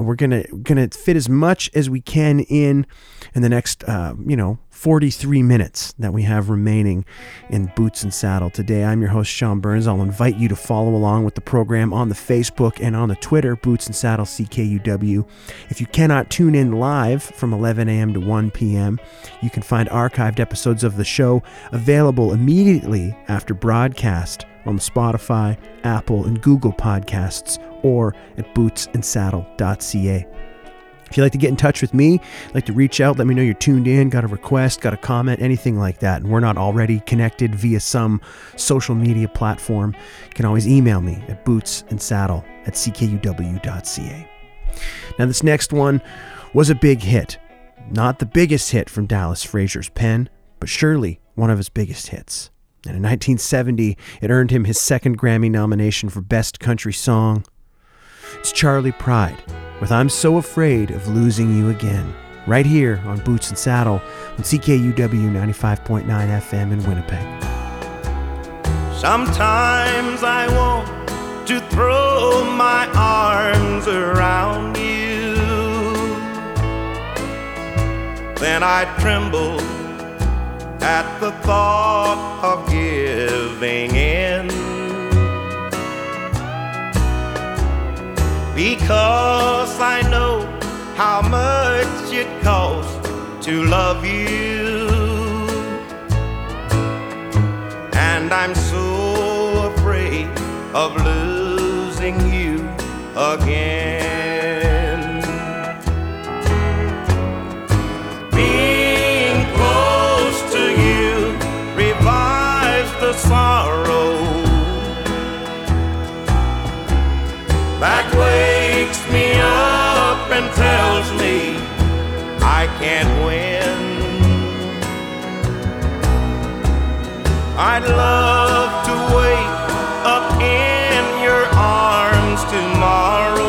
We're gonna fit as much as we can in the next 43 minutes that we have remaining in Boots and Saddle today. I'm your host, Sean Burns. I'll invite you to follow along with the program on the Facebook and on the Twitter, Boots and Saddle CKUW. If you cannot tune in live from 11 a.m. to 1 p.m., you can find archived episodes of the show available immediately after broadcast on the Spotify, Apple, and Google podcasts, or at bootsandsaddle.ca. If you'd like to get in touch with me, like to reach out, let me know you're tuned in, got a request, got a comment, anything like that, and we're not already connected via some social media platform, you can always email me at bootsandsaddle@ckuw.ca. Now, this next one was a big hit. Not the biggest hit from Dallas Frazier's pen, but surely one of his biggest hits. And in 1970, it earned him his 2nd Grammy nomination for Best Country Song. It's Charlie Pride with I'm So Afraid of Losing You Again, right here on Boots and Saddle on CKUW 95.9 FM in Winnipeg. Sometimes I want to throw my arms around you, then I tremble at the thought of giving in, because I know how much it costs to love you, and I'm so afraid of losing you again. Being close to you revives the sorrow that wakes me up and tells me I can't win. I'd love to wake up in your arms tomorrow,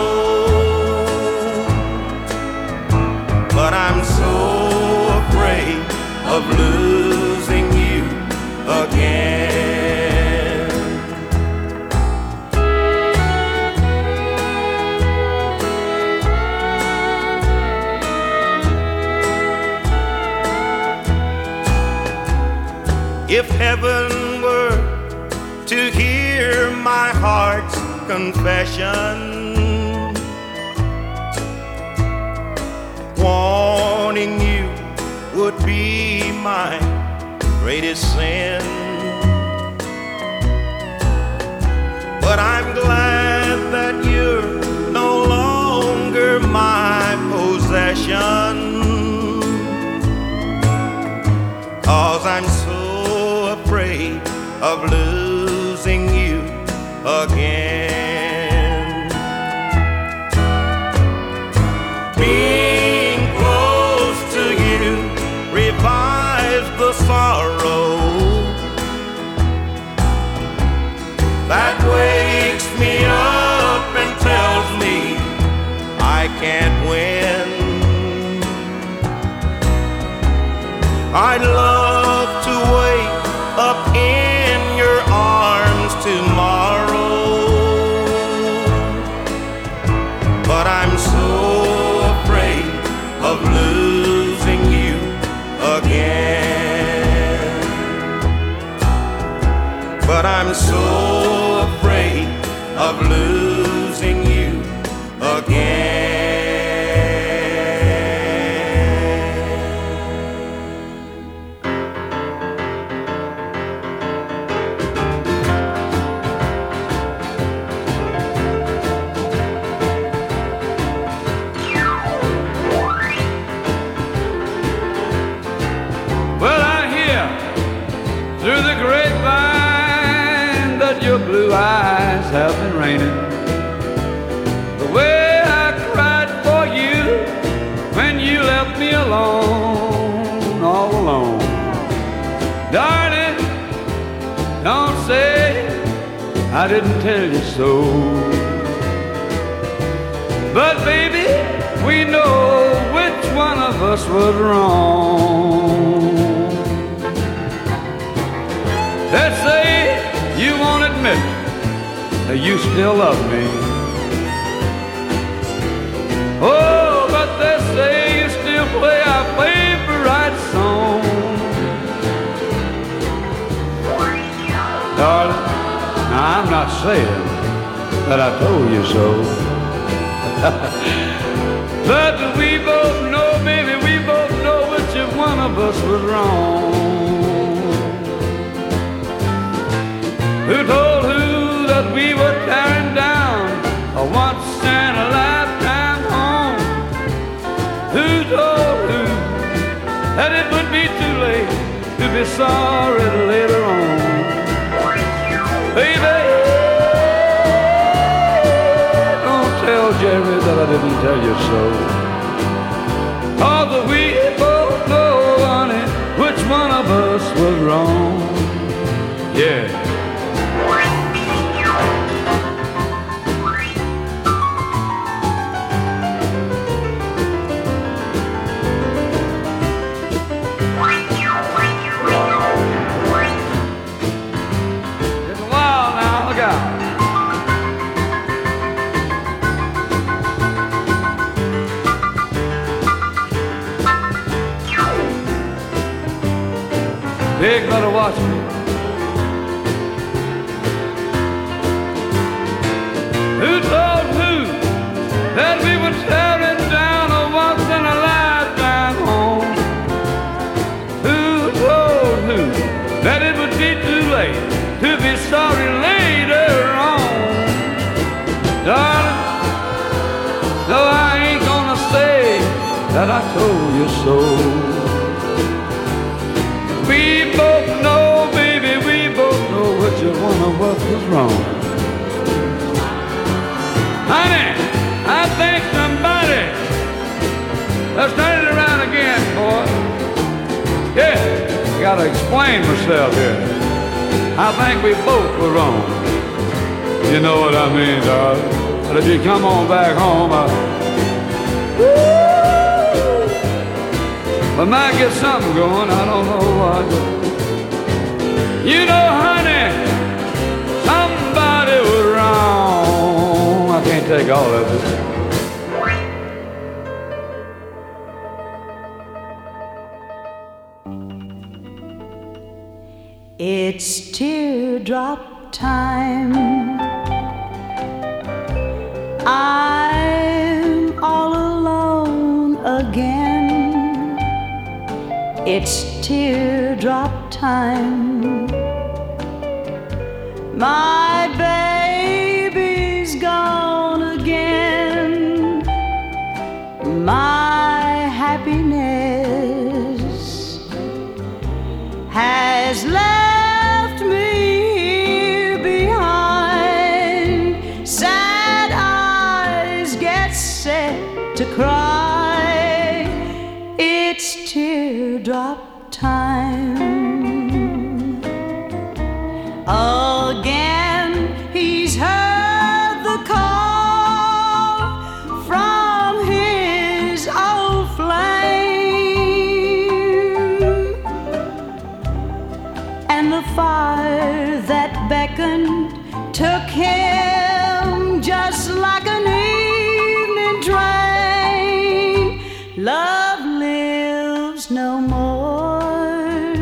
If heaven were to hear my heart's confession, wanting you would be my greatest sin. But I'm glad that you're no longer my possession, 'cause I'm so afraid of losing you again. Being close to you revives the sorrow that wakes me up and tells me I can't win. I'd love to wake up in your arms tomorrow, but I'm so afraid of losing you again. But I'm so of losing you again. Well, I hear through the grapevine that your blue eyes have been raining. The way I cried for you when you left me alone, all alone. Darling, don't say I didn't tell you so. But baby, we know which one of us was wrong. They say you won't admit you still love me. Oh, but they say you still play our favorite song. Darling, now I'm not saying that I told you so. But we both know, baby, we both know which one of us was wrong. Who told who that we were tearing down a once in a lifetime home? Who told who that it would be too late to be sorry later on? Baby, don't tell Jerry that I didn't tell you so. All that we both know, honey, which one of us was wrong? Yeah. Big brother, watch me. Who told who that we were tearing down a once in a lifetime home? Who told who that it would be too late to be sorry later on? Darling, no, I ain't gonna say that I told you so. We both know, baby, we both know what you wanna, what was wrong. Honey, I think somebody has turned it around again, boy. Yeah, I gotta explain myself here. I think we both were wrong. You know what I mean, darling. But if you come on back home, I might get something going, I don't know what. You know, honey, somebody was wrong. I can't take all of it. It's teardrop time. I'm all alone again. It's teardrop time. My baby's gone again. My happiness has left. Cry, it's teardrop time. Again, he's heard the call from his old flame, and the fire that beckoned took him just like an evening train. Love lives no more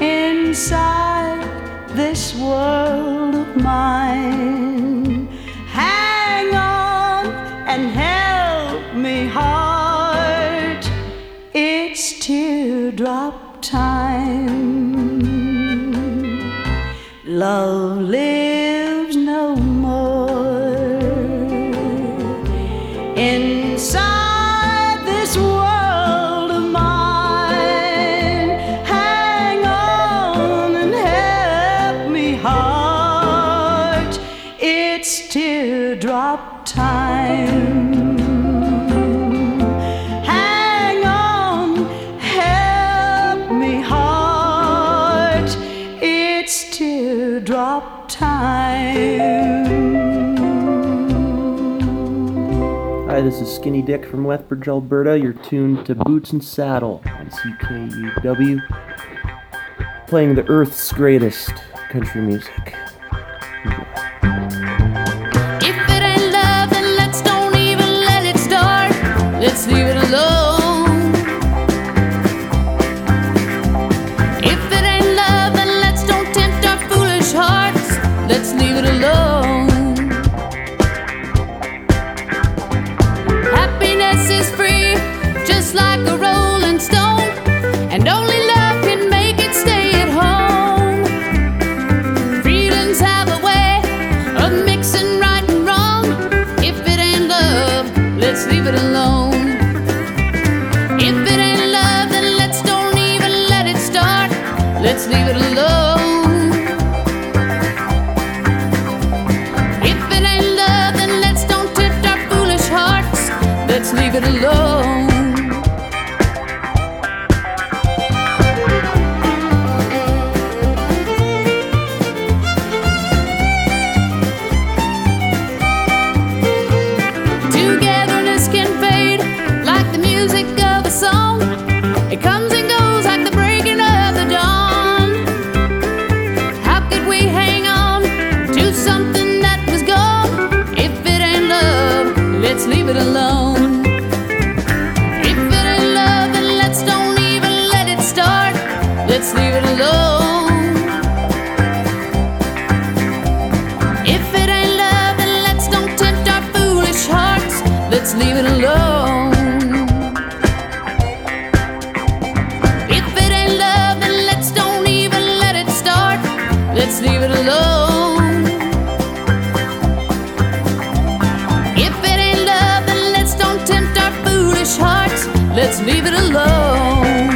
inside this world of mine. Hang on and help me, heart. It's teardrop time. Love lives no more in inside this world of mine. Hang on and help me, heart. It's teardrop time. Hang on, help me, heart. It's teardrop time. Hi, this is Skinny Dick from Lethbridge, Alberta. You're tuned to Boots and Saddle on CKUW, playing the Earth's greatest country music. If it ain't love, then let's don't even let it start. Let's leave it alone. If it ain't love, then let's don't tempt our foolish hearts. Let's leave it alone. Is free, just like a rolling stone, and only love can make it stay at home. Feelings have a way of mixing right and wrong. If it ain't love, let's leave it alone. If it ain't love, then let's don't even let it start. Let's leave it alone. If it ain't love, then let's don't tempt our foolish hearts. Let's leave it alone. Togetherness can fade like the music of a song. It comes and goes like the breaking of the dawn. How could we hang on to something that was gone? If it ain't love, let's leave it alone. Let's leave it alone. If it ain't love, then let's don't tempt our foolish hearts. Let's leave it alone. If it ain't love, then let's don't even let it start. Let's leave it alone. If it ain't love, then let's don't tempt our foolish hearts. Let's leave it alone.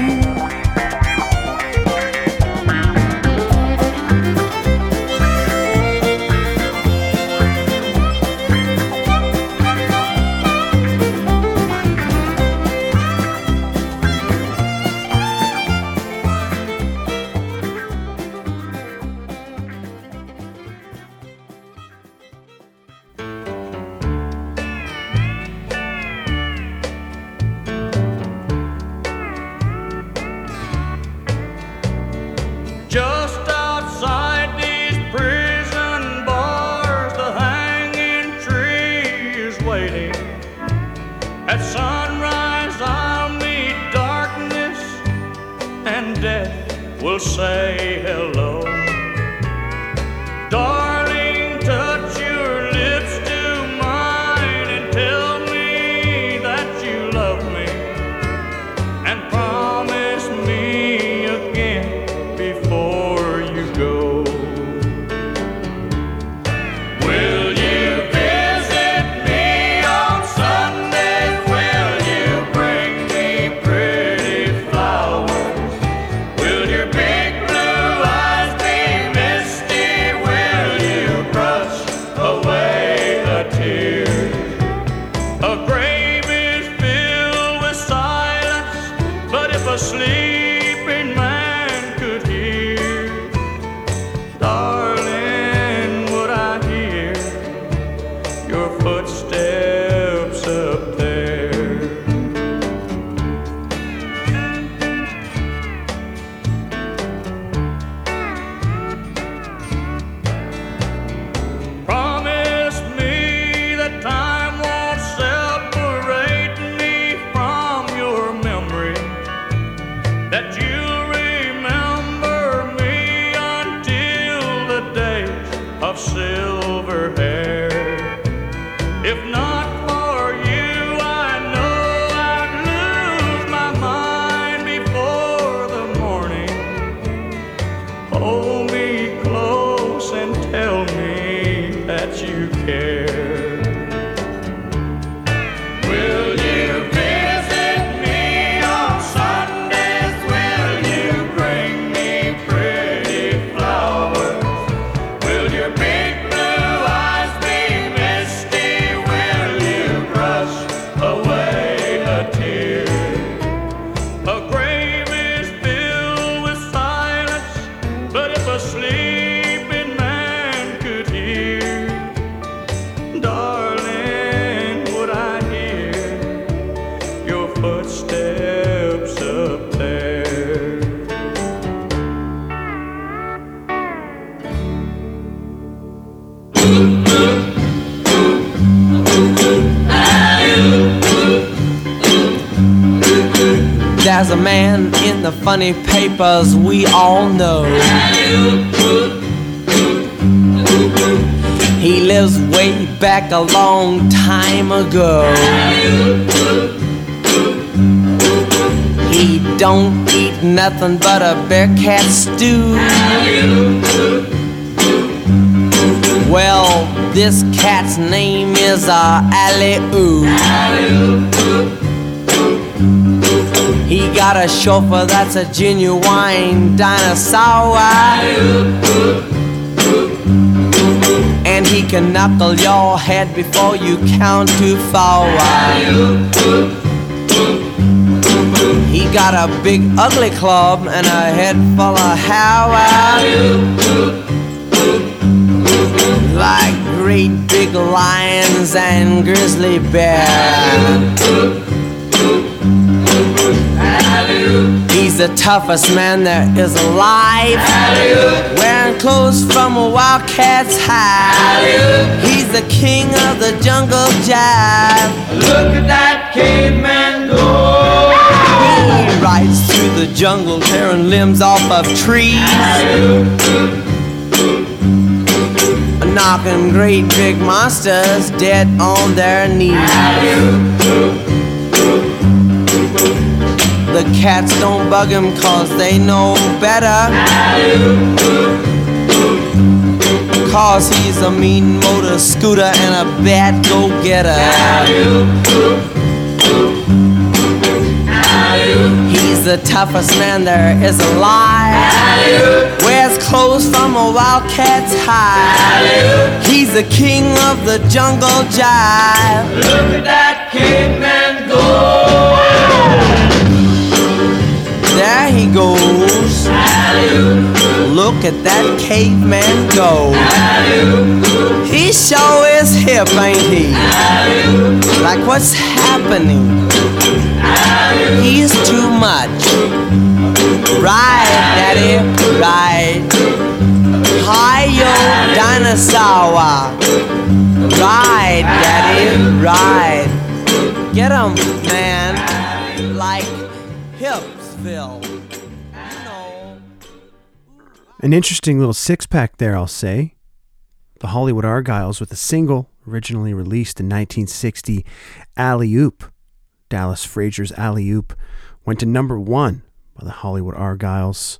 Sunrise I'll meet darkness and death. will say hello. Darling, touch your lips to mine and tell me that you love me, and promise me again before you go. Will you visit me on Sunday? Will you bring me pretty flowers? Will your big blue eyes be misty? Will you brush away a tear? A grave is filled with silence, but if a sleeping man could hear, darling, would I hear your footsteps up there? Promise me that time won't separate me from your memory, that you'll remember me until the days of silver hair. If not for you, I know I'd lose my mind before the morning. Hold me close and tell me that you care. Will you visit me on Sundays? Will you bring me pretty flowers? Will your big blue eyes be misty? Will you brush away a tear? A grave is filled with silence, but if a sleeping man could hear, darling, would I hear your footsteps up there? There's a man in the funny papers we all know. He lives way back a long time ago. He don't eat nothing but a bear cat stew. Well, this cat's name is Alley Oop. He got a chauffeur that's a genuine dinosaur, and he can knuckle your head before you count too far. He got a big ugly club and a head full of how, like great big lions and grizzly bears. He's the toughest man there is alive, wearing clothes from a wildcat's hide. He's the king of the jungle jive. Look at that caveman go. He rides through the jungle, tearing limbs off of trees, knocking great big monsters dead on their knees. The cats don't bug him cause they know better, cause he's a mean motor scooter and a bad go-getter. He's the toughest man there is alive, wears clothes from a wildcat's hide. He's the king of the jungle jive. Look at that caveman go. There he goes. Look at that caveman go. He sure is hip, ain't he? Like what's happening? He's too much. Right, Daddy, right. Hi-yo, dinosaur. Right, Daddy, right. Get him, man. Like hip. Bill, you know. An interesting little six-pack there, I'll say. The Hollywood Argyles with a single originally released in 1960, Alley Oop. Dallas Frazier's Alley Oop went to number one by the Hollywood Argyles.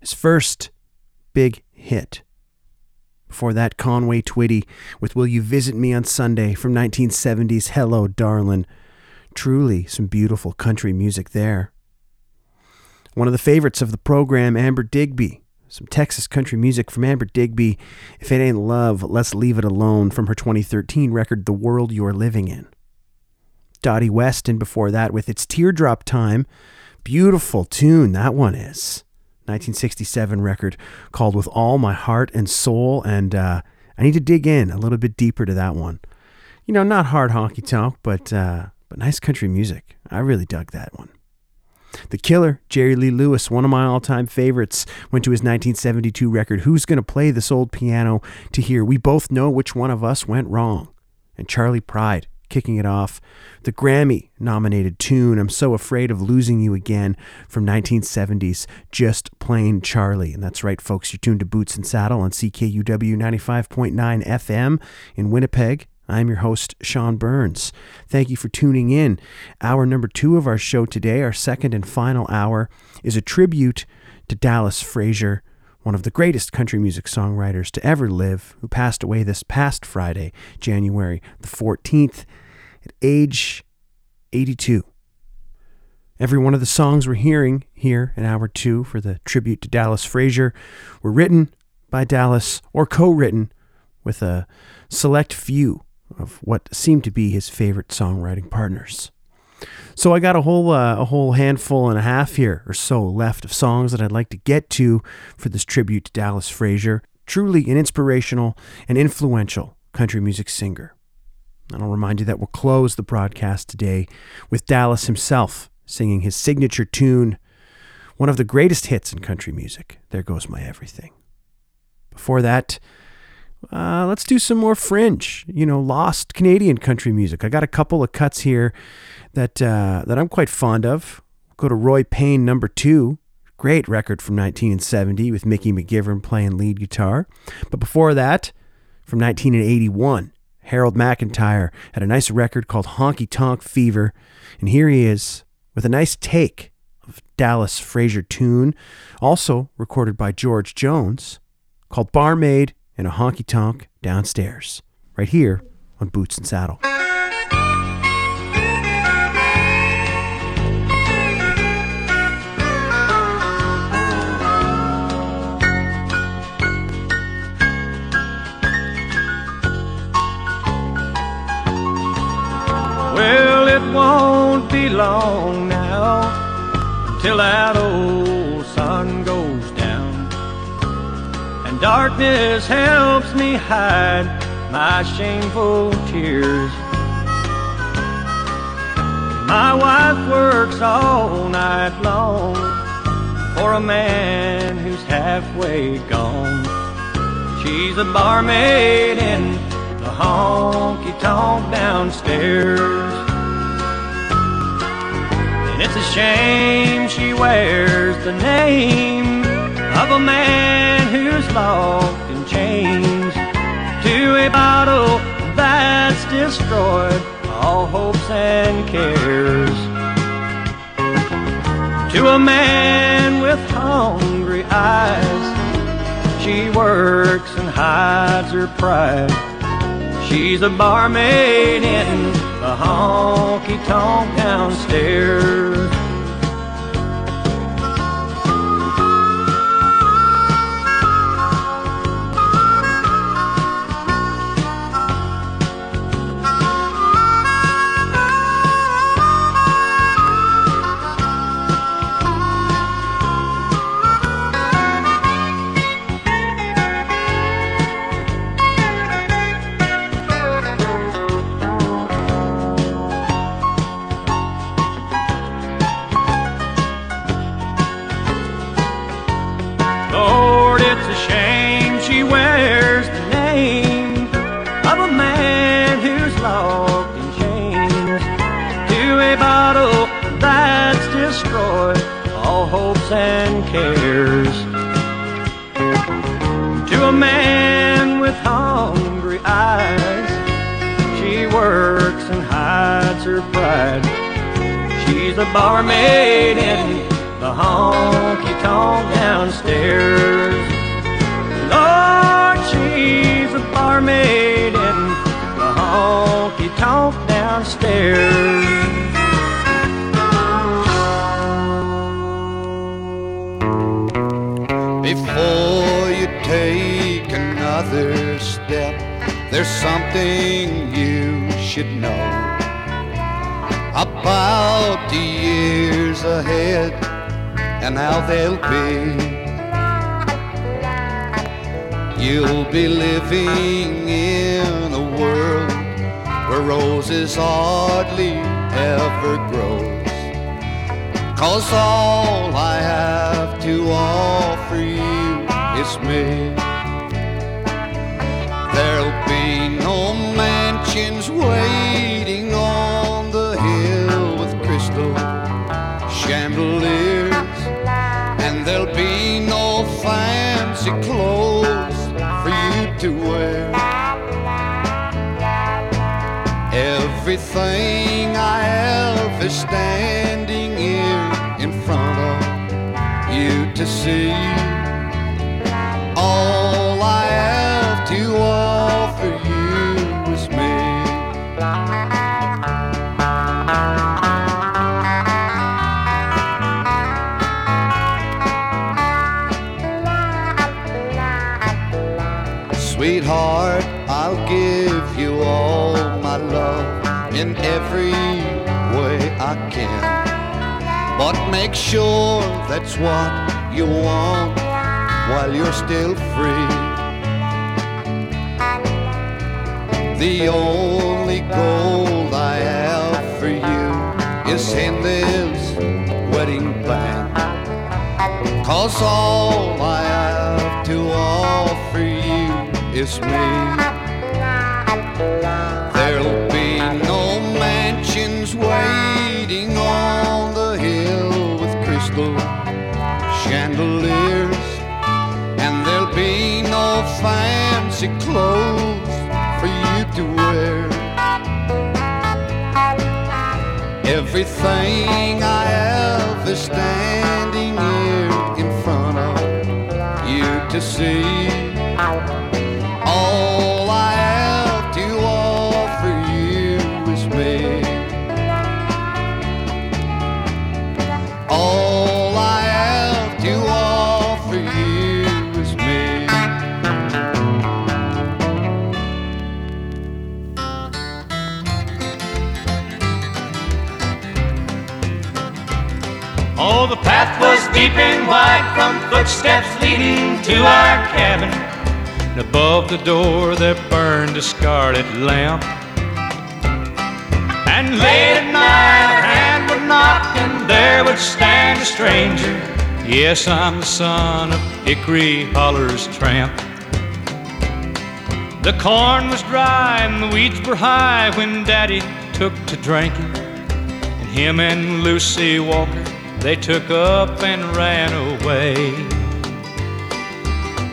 His first big hit. Before that, Conway Twitty with Will You Visit Me on Sunday from 1970's Hello Darlin'. Truly some beautiful country music there. One of the favorites of the program, Amber Digby. Some Texas country music from Amber Digby. If It Ain't Love, Let's Leave It Alone from her 2013 record, The World You're Living In. Dottie Weston before that with It's Teardrop Time. Beautiful tune, that one is. 1967 record called With All My Heart and Soul, and I need to dig in a little bit deeper to that one. You know, not hard honky tonk, but nice country music. I really dug that one. The Killer, Jerry Lee Lewis, one of my all-time favorites, went to his 1972 record, Who's Gonna Play This Old Piano, to hear We Both Know Which One of Us Went Wrong. And Charlie Pride kicking it off, the Grammy-nominated tune, I'm So Afraid of Losing You Again, from 1970's Just Plain Charlie. And that's right, folks, you're tuned to Boots and Saddle on CKUW 95.9 FM in Winnipeg. I'm your host, Sean Burns. Thank you for tuning in. Hour number two of our show today, our second and final hour, is a tribute to Dallas Frazier, one of the greatest country music songwriters to ever live, who passed away this past Friday, January the 14th, at age 82. Every one of the songs we're hearing here in hour two for the tribute to Dallas Frazier were written by Dallas or co-written with a select few of what seemed to be his favorite songwriting partners. So I got a whole handful and a half here or so left of songs that I'd like to get to for this tribute to Dallas Frazier. Truly an inspirational and influential country music singer. And I'll remind you that we'll close the broadcast today with Dallas himself singing his signature tune, one of the greatest hits in country music, There Goes My Everything. Before that, let's do some more fringe, lost Canadian country music. I got a couple of cuts here that I'm quite fond of. Go to Roy Payne #2, great record from 1970 with Mickey McGivern playing lead guitar. But before that, from 1981, Harold McIntyre had a nice record called Honky Tonk Fever. And here he is with a nice take of Dallas Frazier tune, also recorded by George Jones, called Barmaid in a Honky Tonk Downstairs, right here on Boots and Saddle. Well, it won't be long now till that old sun goes down, and darkness helps me hide my shameful tears. My wife works all night long for a man who's halfway gone. She's a barmaid in the honky-tonk downstairs, and it's a shame she wears the name of a man who's locked in chains to a bottle that's destroyed all hopes and cares. To a man with hungry eyes, she works and hides her pride. She's a barmaid in the honky-tonk downstairs. And cares to a man with hungry eyes. She works and hides her pride. She's a barmaid in the honky-tonk downstairs. Lord, she's a barmaid in the honky-tonk downstairs. Before you take another step, there's something you should know about the years ahead and how they'll be. You'll be living in a world where roses hardly ever grows, 'cause all I have to offer you is me. There'll be no mansions waiting on the hill with crystal chandeliers, and there'll be no fancy clothes for you to wear. Everything I have is standing in front of you to see. All I have to offer you is me. Sweetheart, I'll give you all my love in every way I can, but make sure that's what you want while you're still free. The only gold I have for you is in this wedding band, 'cause all I have to offer you is me. There'll be no mansions waiting on the chandeliers, and there'll be no fancy clothes for you to wear. Everything I have is standing here in front of you to see. All I have to offer you is me. All I have to offer you is me. Oh, the path was deep and wide from footsteps leading to our cabin, and above the door there burned a scarlet lamp. And late at night a hand would knock, and there would stand a stranger. Yes, I'm the son of Hickory Holler's tramp. The corn was dry and the weeds were high when Daddy took to drinking, and him and Lucy Walker, they took up and ran away.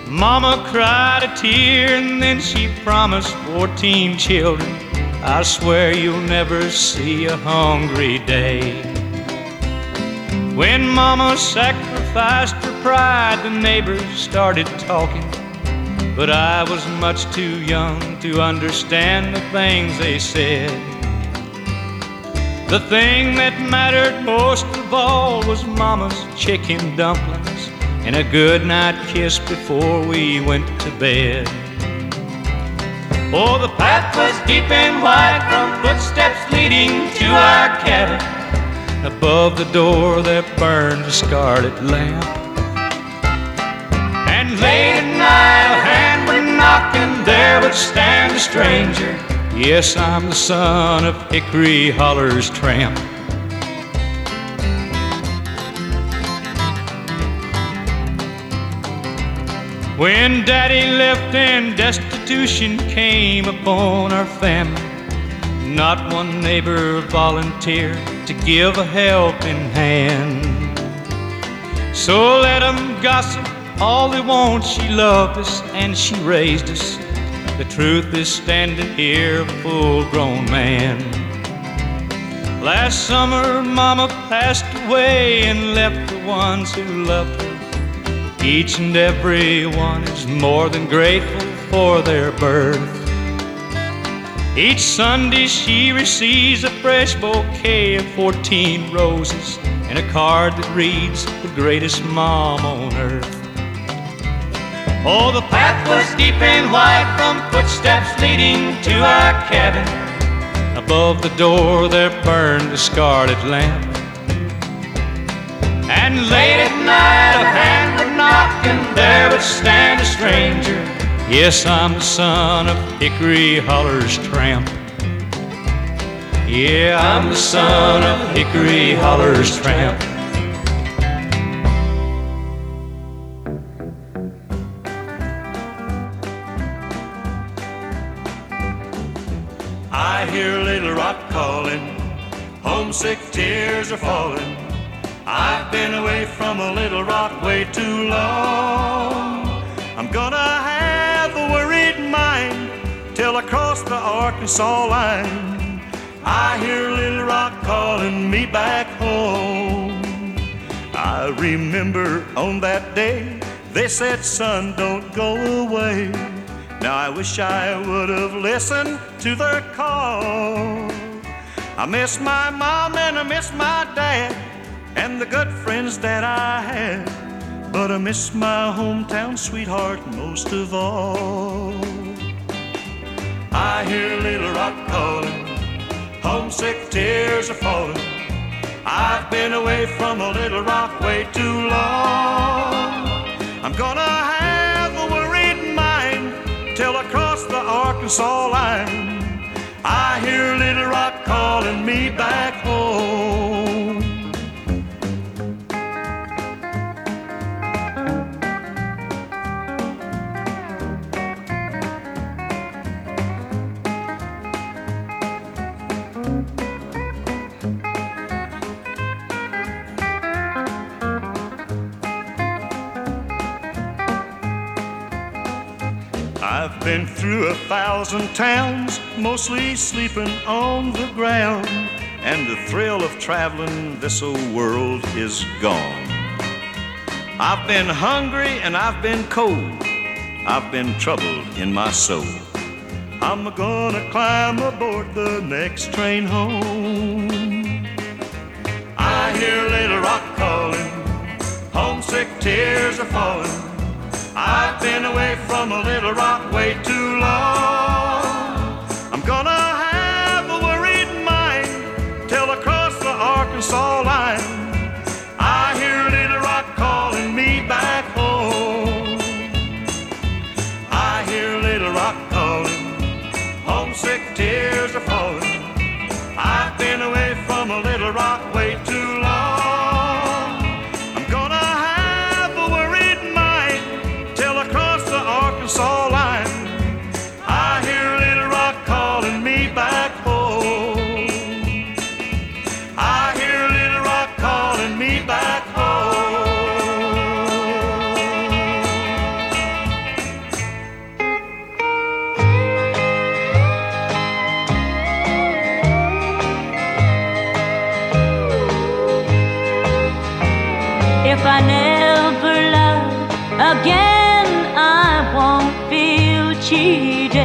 Mama cried a tear and then she promised 14 children. I swear you'll never see a hungry day. When Mama sacrificed her pride, the neighbors started talking, but I was much too young to understand the things they said. The thing that mattered most of all was Mama's chicken dumplings and a goodnight kiss before we went to bed. Oh, the path was deep and wide from footsteps leading to our cabin. Above the door there burned a scarlet lamp. And late at night a hand would knock and there would stand a stranger. Yes, I'm the son of Hickory Holler's tramp. When Daddy left and destitution came upon our family, not one neighbor volunteered to give a helping hand. So let 'em gossip All they want, she loved us and she raised us. The truth is standing here, a full-grown man. Last summer, Mama passed away and left the ones who loved her. Each and every one is more than grateful for their birth. Each Sunday she receives a fresh bouquet of 14 roses and a card that reads, the greatest mom on earth. Oh, the path was deep and wide from footsteps leading to our cabin. Above the door there burned a scarlet lamp. And late at night a hand would knock and there would stand a stranger. Yes, I'm the son of Hickory Holler's tramp. Yeah, I'm the son of Hickory Holler's tramp. I hear Little Rock calling, homesick tears are falling. I've been away from a Little Rock way too long. I'm gonna have till I cross the Arkansas line. I hear Little Rock calling me back home. I remember on that day they said, son, don't go away. Now I wish I would have listened to their call. I miss my mom and I miss my dad and the good friends that I had, but I miss my hometown sweetheart most of all. I hear Little Rock calling, homesick tears are falling. I've been away from a Little Rock way too long. I'm gonna have a worried mind till I cross the Arkansas line. I hear Little Rock calling me back home. I've been through 1,000 towns, mostly sleeping on the ground, and the thrill of traveling this old world is gone. I've been hungry and I've been cold, I've been troubled in my soul. I'm gonna climb aboard the next train home. I hear Little Rock calling, homesick tears are falling. I've been away from a Little Rock way too long. I'm gonna have a worried mind till I cross the Arkansas line. I hear Little Rock calling me back home. I hear Little Rock calling, homesick tears are falling. I've been away from a Little Rock way too long. If I never love again, I won't feel cheated.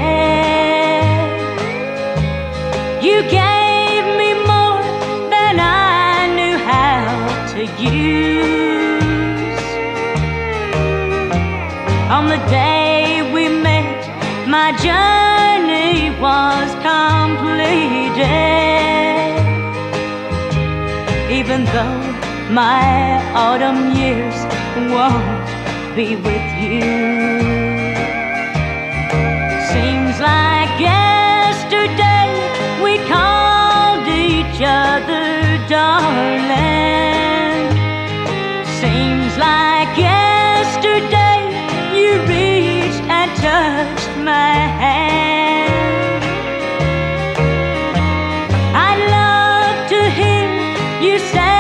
You gave me more than I knew how to use. On the day we met, my journey was completed. Even though my autumn years won't be with you. Seems like yesterday we called each other darling. Seems like yesterday you reached and touched my hand. I'd love to hear you say,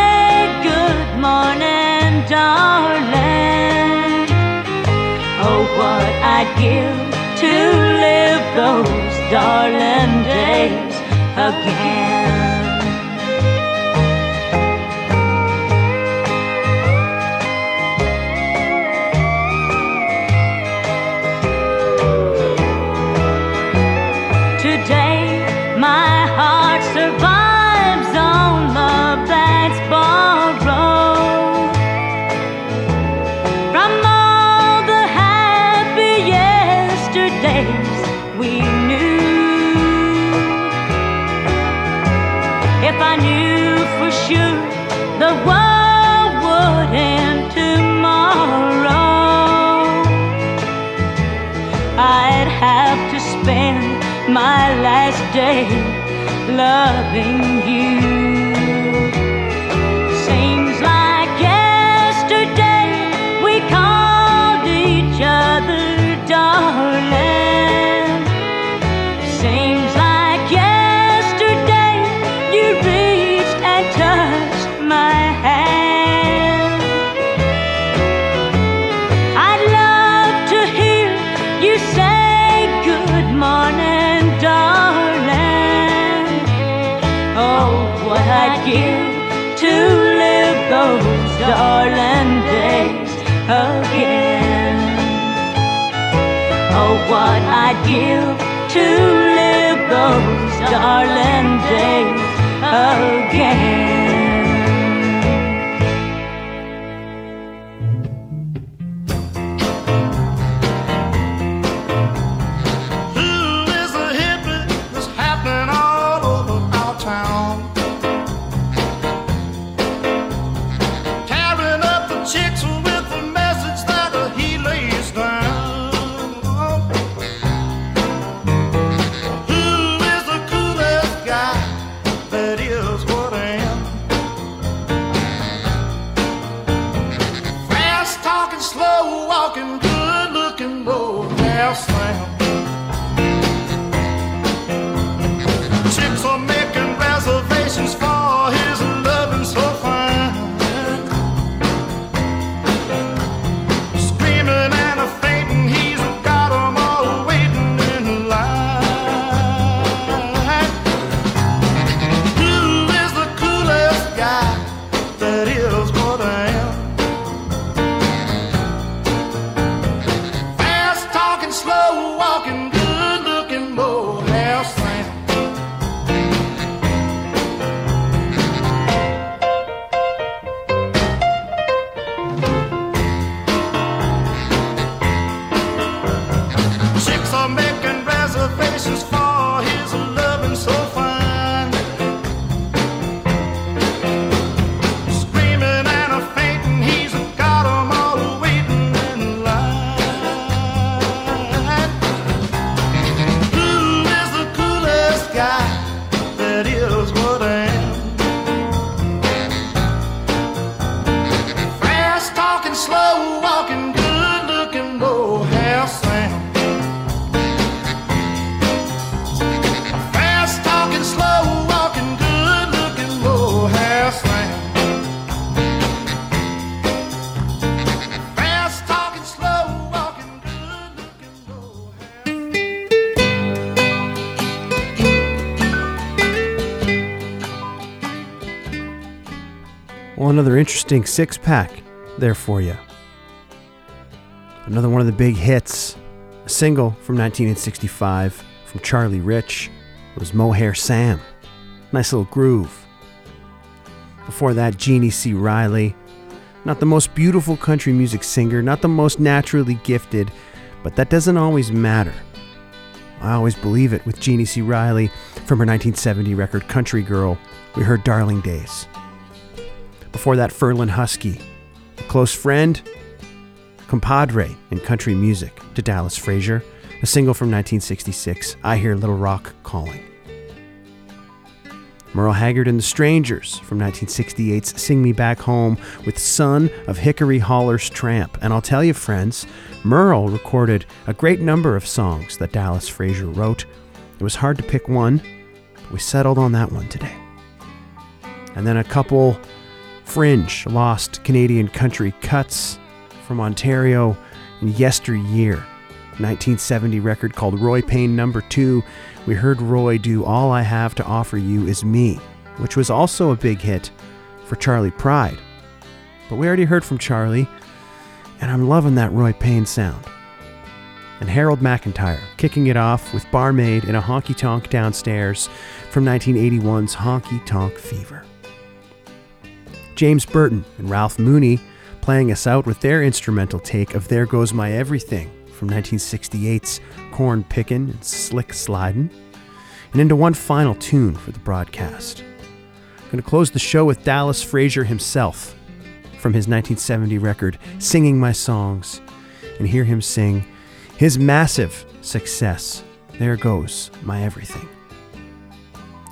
morning, darling. what I'd give to live those darling days again. My last day loving you. Seems like yesterday we called each other darling. Seems like yesterday you reached and touched my hand. I'd love to hear you say good morning, I'd give to live those darling days again. Oh, what I'd give to live those darling days again. Ooh, there's a hippie that's happening all over our town. Chicks with a message that he lays down. Who is the coolest guy? That is what I am. Fast talking, slow walking, good looking, roll fast slam. Chicks are making reservations for his loving so fine. Another interesting six-pack there for you. Another one of the big hits, a single from 1965 from Charlie Rich, was Mohair Sam. Nice little groove. Before that, Jeannie C. Riley. Not the most beautiful country music singer, not the most naturally gifted, but that doesn't always matter. I always believe it with Jeannie C. Riley. From her 1970 record Country Girl, we heard Darling Days. Before that, Ferlin Husky, a close friend, compadre in country music to Dallas Frazier, a single from 1966, I Hear Little Rock Calling. Merle Haggard and the Strangers from 1968's Sing Me Back Home with Son of Hickory Holler's Tramp. And I'll tell you, friends, Merle recorded a great number of songs that Dallas Frazier wrote. It was hard to pick one, but we settled on that one today. And then a couple fringe, lost Canadian country cuts from Ontario, in yesteryear. 1970 record called Roy Payne No. 2, we heard Roy do All I Have to Offer You Is Me, which was also a big hit for Charlie Pride. But we already heard from Charlie, and I'm loving that Roy Payne sound. And Harold McIntyre kicking it off with Barmaid in a Honky Tonk Downstairs from 1981's Honky Tonk Fever. James Burton and Ralph Mooney playing us out with their instrumental take of There Goes My Everything from 1968's Corn Pickin' and Slick Slidin', and into one final tune for the broadcast. I'm going to close the show with Dallas Frazier himself from his 1970 record Singing My Songs, and hear him sing his massive success, There Goes My Everything.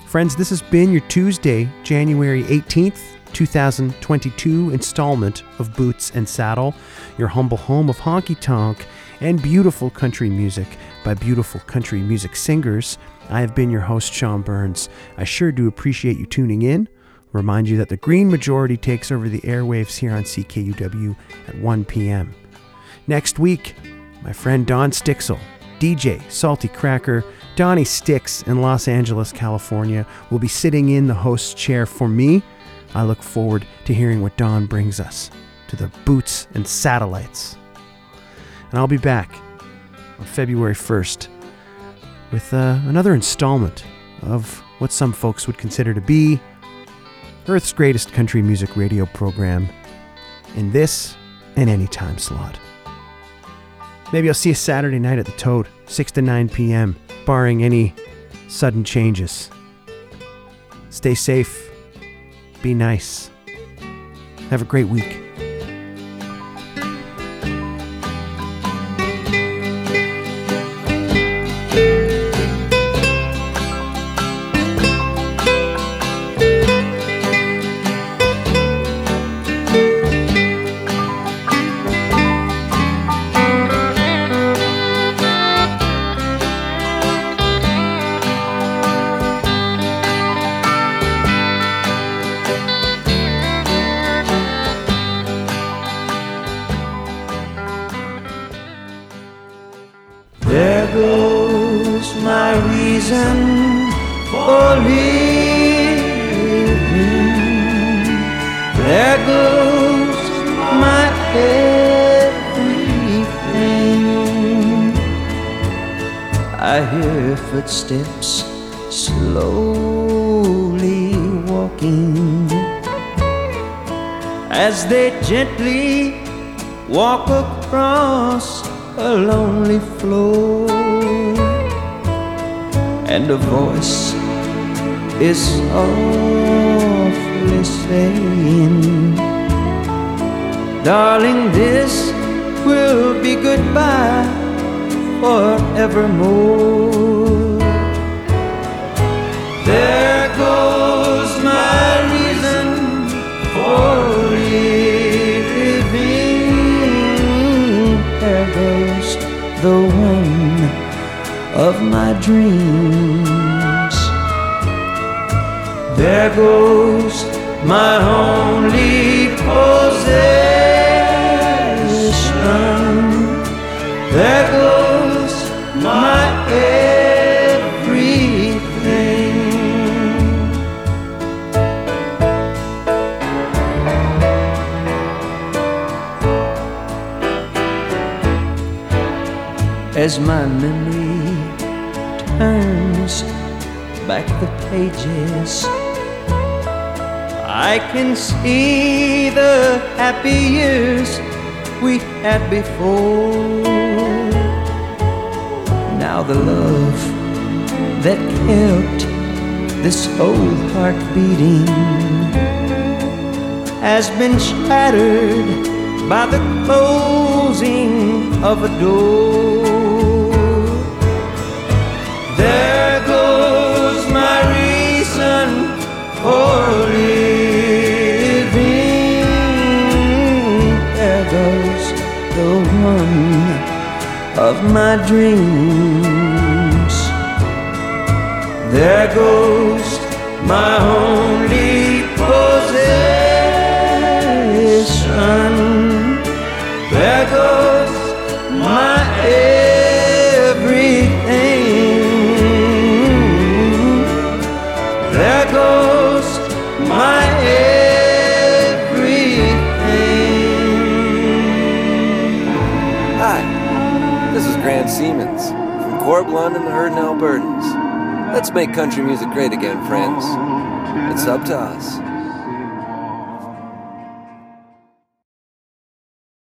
Friends, this has been your Tuesday, January 18th, 2022 installment of Boots and Saddle, your humble home of honky tonk and beautiful country music by beautiful country music singers. I have been your host, Sean Burns. I sure do appreciate you tuning in. Remind you that the green majority takes over the airwaves here on CKUW at 1 p.m. Next week, my friend Don Stixel, DJ Salty Cracker, Donnie Stix in Los Angeles, California, will be sitting in the host's chair for me. I look forward to hearing what Don brings us to the Boots and Satellites. And I'll be back on February 1st with another installment of what some folks would consider to be Earth's greatest country music radio program in this and any time slot. Maybe I'll see you Saturday night at the Toad, 6 to 9 p.m., barring any sudden changes. Stay safe. Be nice. Have a great week. Footsteps slowly walking as they gently walk across a lonely floor, and a voice is softly saying, darling, this will be goodbye forevermore. There goes my reason for living. There goes the one of my dreams. There goes my only possession. There goes my as my memory turns back the pages, I can see the happy years we had before. Now the love that kept this old heart beating has been shattered by the closing of a door. There goes my reason for living. There goes the one of my dreams. There goes my only possession. There goes Van Siemens, from Corb London to Herdin Albertans. Let's make country music great again, friends. It's up to us.